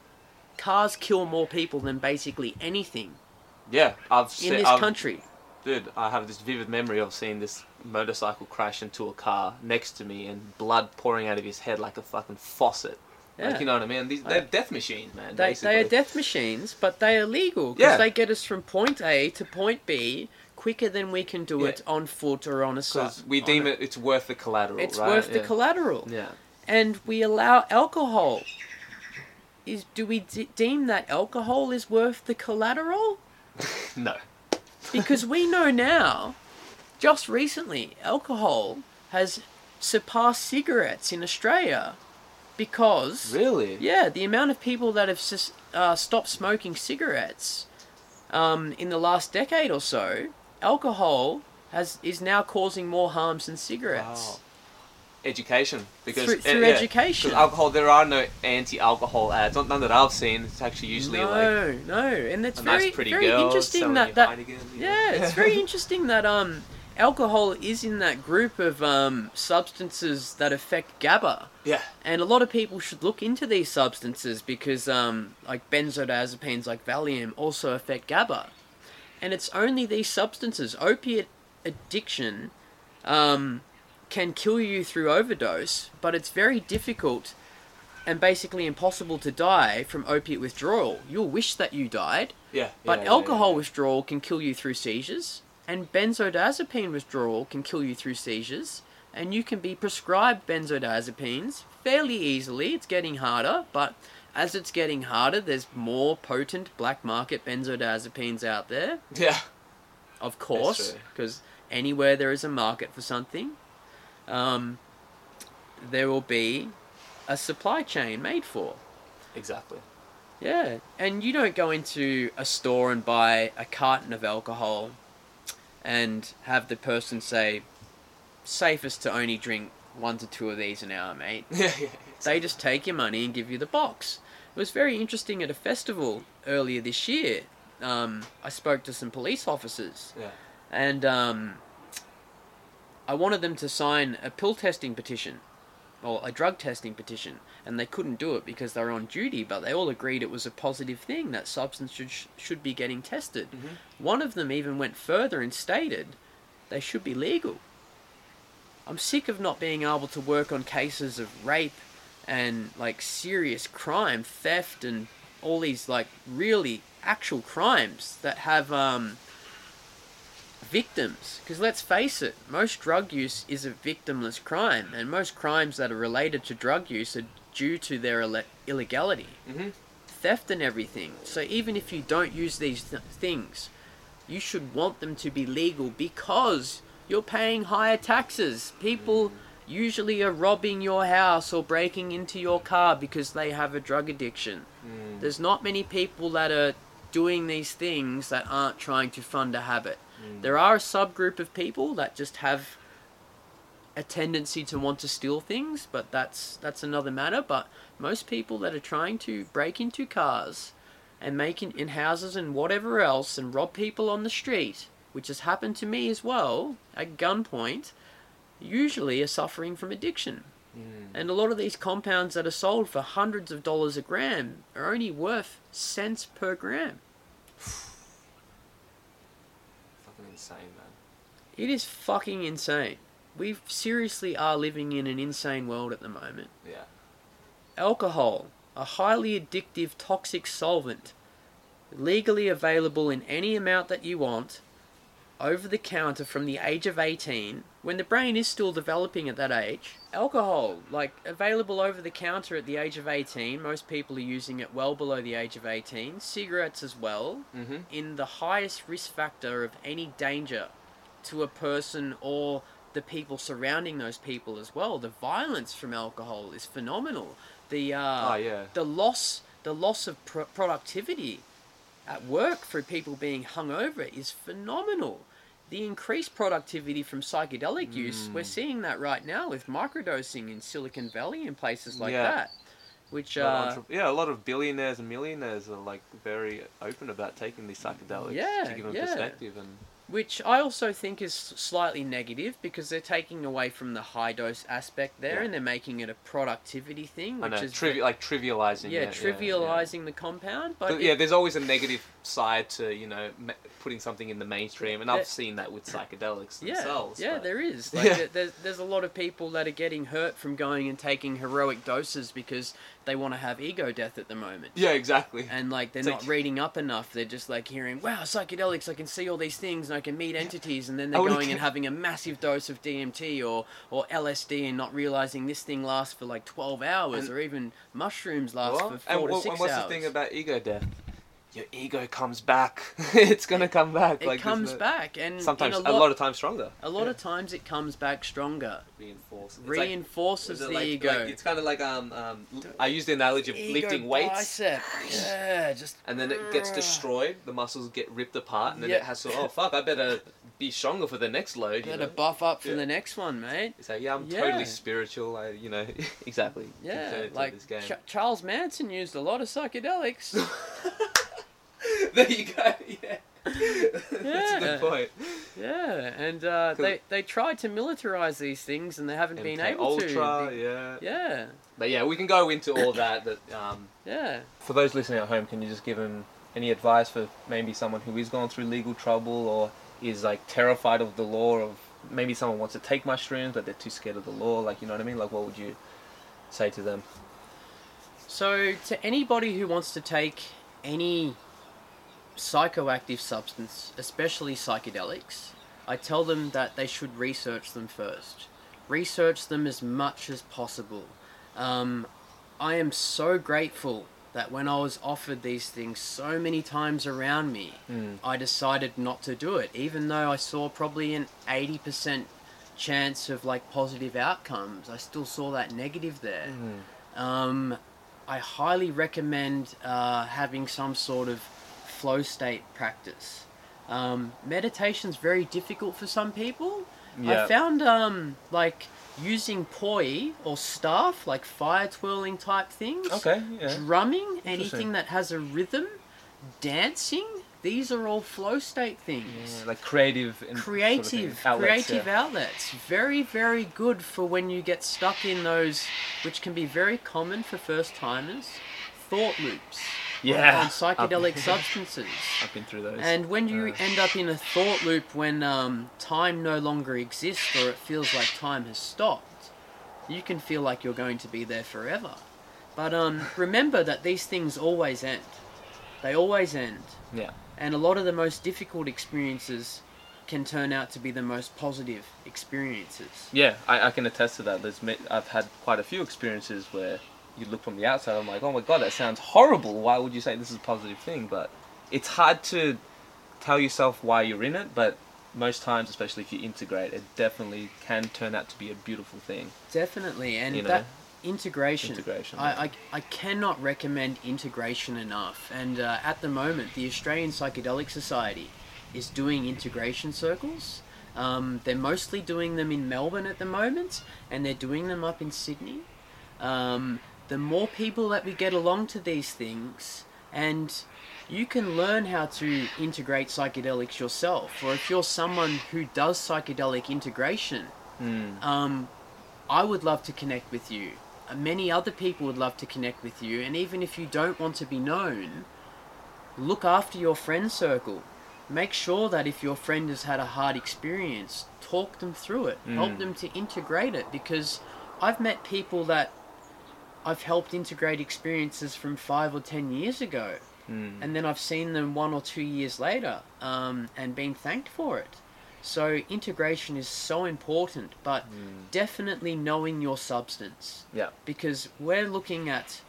Cars kill more people than basically anything. Yeah, I've seen this in this country. Dude, I have this vivid memory of seeing this motorcycle crash into a car next to me and blood pouring out of his head like a fucking faucet. Yeah. Like, you know what I mean? They're death machines, man. They are death machines, but they are legal because they get us from point A to point B quicker than we can do it on foot or on a cycle. Because we deem it's worth the collateral, right? It's worth the collateral. Yeah. And we allow alcohol. Do we deem that alcohol is worth the collateral? No. Because we know now, just recently, alcohol has surpassed cigarettes in Australia because... Really? Yeah, the amount of people that have stopped smoking cigarettes in the last decade or so, alcohol is now causing more harms than cigarettes. Wow. Education. Because through education. Because alcohol, there are no anti-alcohol ads. None that I've seen. It's actually usually No. And it's very interesting that it's very interesting that alcohol is in that group of substances that affect GABA. Yeah. And a lot of people should look into these substances because like benzodiazepines like Valium also affect GABA. And it's only these substances. Opiate addiction can kill you through overdose, but it's very difficult and basically impossible to die from opiate withdrawal. You'll wish that you died, but alcohol withdrawal can kill you through seizures, and benzodiazepine withdrawal can kill you through seizures, and you can be prescribed benzodiazepines fairly easily. It's getting harder, but as it's getting harder, there's more potent black market benzodiazepines out there. Yeah. Of course, because anywhere there is a market for something, there will be a supply chain made for. Exactly. Yeah. And you don't go into a store and buy a carton of alcohol and have the person say, safest to only drink 1 to 2 of these an hour, mate. Yeah. They just take your money and give you the box. It was very interesting at a festival earlier this year. I spoke to some police officers. Yeah. And, I wanted them to sign a pill testing petition, or a drug testing petition, and they couldn't do it because they were on duty, but they all agreed it was a positive thing, that substance should be getting tested. Mm-hmm. One of them even went further and stated they should be legal. I'm sick of not being able to work on cases of rape and like serious crime, theft, and all these like really actual crimes that have... victims, because let's face it, most drug use is a victimless crime, and most crimes that are related to drug use are due to their illegality, mm-hmm. theft and everything. So even if you don't use these things, you should want them to be legal because you're paying higher taxes. People usually are robbing your house or breaking into your car because they have a drug addiction. There's not many people that are doing these things that aren't trying to fund a habit. There are a subgroup of people that just have a tendency to want to steal things, but that's another matter. But most people that are trying to break into cars and make in houses and whatever else and rob people on the street, which has happened to me as well at gunpoint, usually are suffering from addiction. Mm. And a lot of these compounds that are sold for hundreds of dollars a gram are only worth cents per gram. Fucking insane, man. It is fucking insane. We seriously are living in an insane world at the moment. Yeah. Alcohol, a highly addictive toxic solvent, legally available in any amount that you want, over the counter from the age of 18, when the brain is still developing at that age. Alcohol, like, available over the counter at the age of 18. Most people are using it well below the age of 18. Cigarettes as well, mm-hmm. in the highest risk factor of any danger to a person or the people surrounding those people as well. The violence from alcohol is phenomenal. The loss of productivity at work for people being hungover is phenomenal. The increased productivity from psychedelic use, we're seeing that right now with microdosing in Silicon Valley and places like that. Which a lot of billionaires and millionaires are like very open about taking these psychedelics to give them perspective. And which I also think is slightly negative, because they're taking away from the high dose aspect there, and they're making it a productivity thing, which is trivializing. Yeah, trivializing the compound. But there's always a negative side to putting something in the mainstream, and I've seen that with psychedelics themselves. Yeah, there is. There's a lot of people that are getting hurt from going and taking heroic doses because they want to have ego death at the moment. Yeah, exactly. And they're not reading up enough. They're just hearing, wow, psychedelics, I can see all these things and I can meet entities, and then they're going and having a massive dose of DMT or LSD and not realizing this thing lasts for 12 hours, or even mushrooms last for 4 to 6 hours. And what's the thing about ego death? Your ego comes back. It's going to come back. It comes back. And sometimes, a lot of times stronger. A lot of times it comes back stronger. Reinforces the ego. It's kind of I used the analogy of lifting weights. Yeah, just... And then it gets destroyed. The muscles get ripped apart. And then it has to, I better be stronger for the next load. You better buff up for the next one, mate. So, I'm totally spiritual. I exactly. Yeah, this game. Charles Manson used a lot of psychedelics. There you go. Yeah, that's a good point. Yeah, and they tried to militarize these things, and they haven't been able to. Yeah. But we can go into all that. For those listening at home, can you just give them any advice for maybe someone who is going through legal trouble or is terrified of the law, or maybe someone wants to take mushrooms but they're too scared of the law? You know what I mean? What would you say to them? So, to anybody who wants to take any psychoactive substance, especially psychedelics, I tell them that they should research them first. Research them as much as possible. I am so grateful that when I was offered these things so many times around me, I decided not to do it, even though I saw probably an 80% chance of positive outcomes. I still saw that negative there. I highly recommend having some sort of flow state practice. Meditation's very difficult for some people. I found using poi or staff, fire twirling type things, drumming, anything that has a rhythm, dancing, these are all flow state things. Yeah, creative outlets. Very, very good for when you get stuck in those, which can be very common for first timers, thought loops. Yeah. On psychedelic substances. I've been through those. And when you end up in a thought loop when time no longer exists, or it feels like time has stopped, you can feel like you're going to be there forever. But remember that these things always end. They always end. Yeah. And a lot of the most difficult experiences can turn out to be the most positive experiences. Yeah, I can attest to that. I've had quite a few experiences where you look from the outside, I'm like, oh my God, that sounds horrible. Why would you say this is a positive thing? But it's hard to tell yourself why you're in it, but most times, especially if you integrate, it definitely can turn out to be a beautiful thing. Definitely, and that integration. I cannot recommend integration enough. And at the moment, the Australian Psychedelic Society is doing integration circles. They're mostly doing them in Melbourne at the moment, and they're doing them up in Sydney. The more people that we get along to these things, and you can learn how to integrate psychedelics yourself, or if you're someone who does psychedelic integration, I would love to connect with you. Many other people would love to connect with you, and even if you don't want to be known, look after your friend circle. Make sure that if your friend has had a hard experience, talk them through it. Help them to integrate it, because I've met people that I've helped integrate experiences from 5 or 10 years ago, and then I've seen them 1 or 2 years later and been thanked for it. So integration is so important, but definitely knowing your substance. Yeah. Because we're looking at,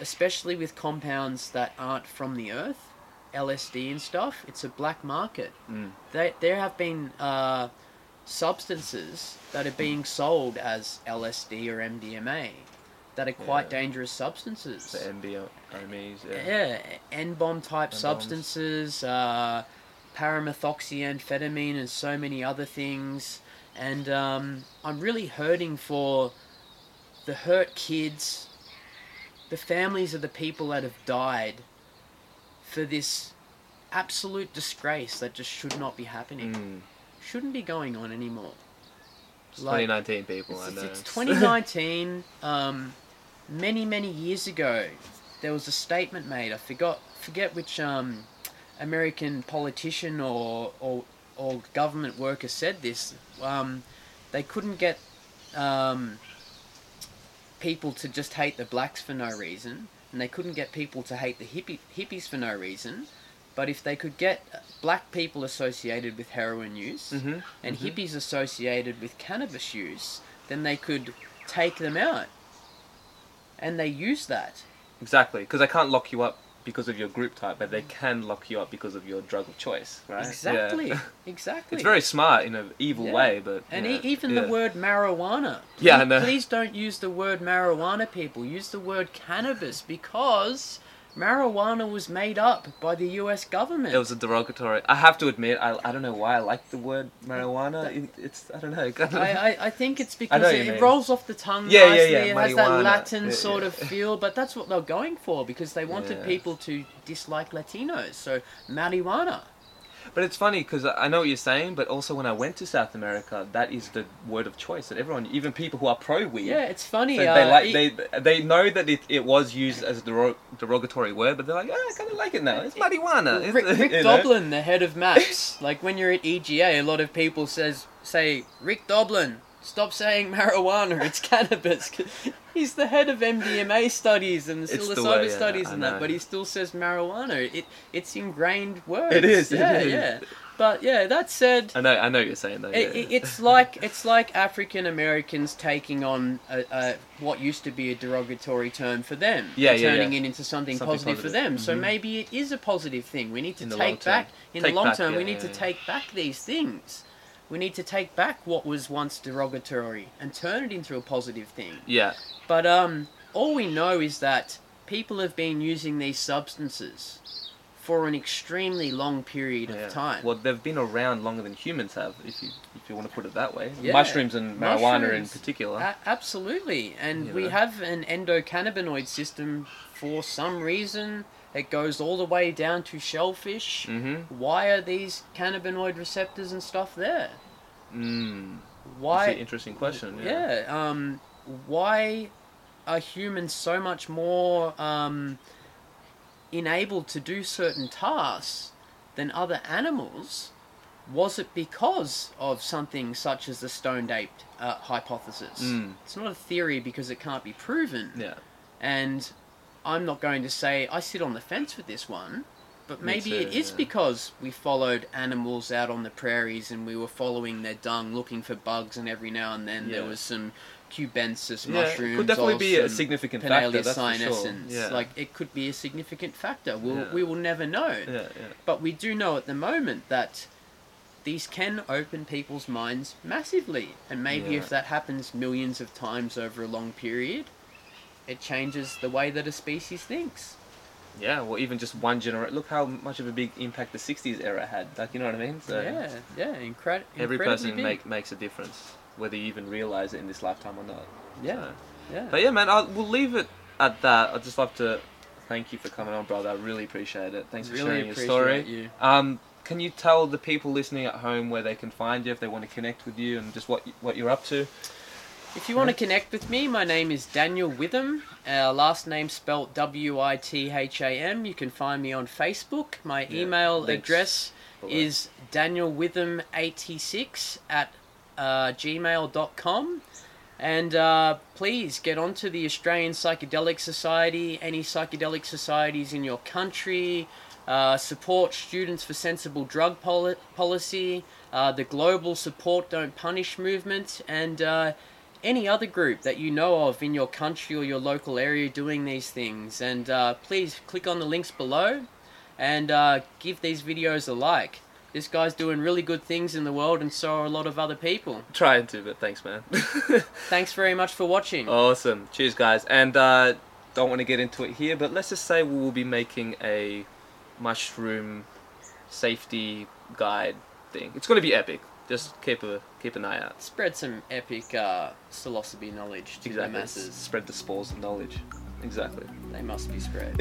especially with compounds that aren't from the earth, LSD and stuff, it's a black market. There have been substances that are being sold as LSD or MDMA that are quite dangerous substances. The MDMAs, N-bomb type N-bombs. Substances, paramethoxyamphetamine and so many other things. And I'm really hurting for the hurt kids, the families of the people that have died for this absolute disgrace that just should not be happening. Shouldn't be going on anymore. It's like, 2019, people, I know. It's 2019. Many years ago, there was a statement made. I forget which American politician or government worker said this. They couldn't get people to just hate the blacks for no reason, and they couldn't get people to hate the hippies for no reason. But if they could get black people associated with heroin use and hippies associated with cannabis use, then they could take them out. And they use that. Exactly, because they can't lock you up because of your group type, but they can lock you up because of your drug of choice, right? Exactly, exactly. It's very smart in an evil way, but... And even the word marijuana. Please don't use the word marijuana, people. Use the word cannabis, because... marijuana was made up by the US government. It was a derogatory. I have to admit, I don't know why I like the word marijuana. It's I don't know. I think it's because it rolls off the tongue nicely. It has marijuana, that Latin sort of feel, but that's what they're going for, because they wanted people to dislike Latinos. So marijuana. But it's funny, because I know what you're saying, but also when I went to South America, that is the word of choice that everyone, even people who are pro-weed... Yeah, it's funny. So they know that it was used as a derogatory word, but they're like, oh, I kind of like it now. It's marijuana. Rick Doblin, the head of MAPS, like when you're at EGA, a lot of people say, Rick Doblin, stop saying marijuana, it's cannabis. He's the head of MDMA studies and the psilocybin studies and that, but he still says marijuana. It's ingrained words. It is. Yeah. But that said, I know what you're saying though. It's like African Americans taking on a what used to be a derogatory term for them, turning it into something positive for them. So maybe it is a positive thing. We need to take back these things. We need to take back what was once derogatory and turn it into a positive thing. Yeah. But all we know is that people have been using these substances for an extremely long period of time. Well, they've been around longer than humans have, if you want to put it that way. Yeah. Mushrooms and marijuana in particular. Absolutely. And we have an endocannabinoid system for some reason. It goes all the way down to shellfish. Mm-hmm. Why are these cannabinoid receptors and stuff there? Why? That's an interesting question. Why are humans so much more enabled to do certain tasks than other animals? Was it because of something such as the stoned ape hypothesis? It's not a theory because it can't be proven. Yeah. And... I'm not going to say I sit on the fence with this one, but maybe it is because we followed animals out on the prairies and we were following their dung, looking for bugs, and every now and then there was some cubensis mushrooms. It could definitely be a significant factor. Pernalia cyanescens. Sure. Yeah. Like it could be a significant factor. We will never know. But we do know at the moment that these can open people's minds massively, and maybe if that happens millions of times over a long period, it changes the way that a species thinks. Yeah, well, even just one generation. Look how much of a big impact the 60s era had. Like, you know what I mean? So, yeah, incredible. Every person makes a difference, whether you even realise it in this lifetime or not. Yeah, so. Yeah. But yeah, man, we'll leave it at that. I'd just love to thank you for coming on, brother. I really appreciate it. Thanks for sharing your story. You. Can you tell the people listening at home where they can find you if they want to connect with you and just what you're up to? If you want to connect with me, my name is Daniel Witham, last name spelt Witham. You can find me on Facebook. My email address is danielwitham86@gmail.com. And please get onto the Australian Psychedelic Society, any psychedelic societies in your country. Support Students for Sensible Drug Policy, the Global Support Don't Punish movement, and any other group that you know of in your country or your local area doing these things. And please click on the links below and give these videos a like. This guy's doing really good things in the world, and so are a lot of other people. Trying to, but thanks, man. Thanks very much for watching. Awesome. Cheers, guys. And don't want to get into it here, but let's just say we will be making a mushroom safety guide thing. It's going to be epic. Just keep an eye out. Spread some epic psilocybe knowledge to the masses. Spread the spores of knowledge. Exactly. They must be spread.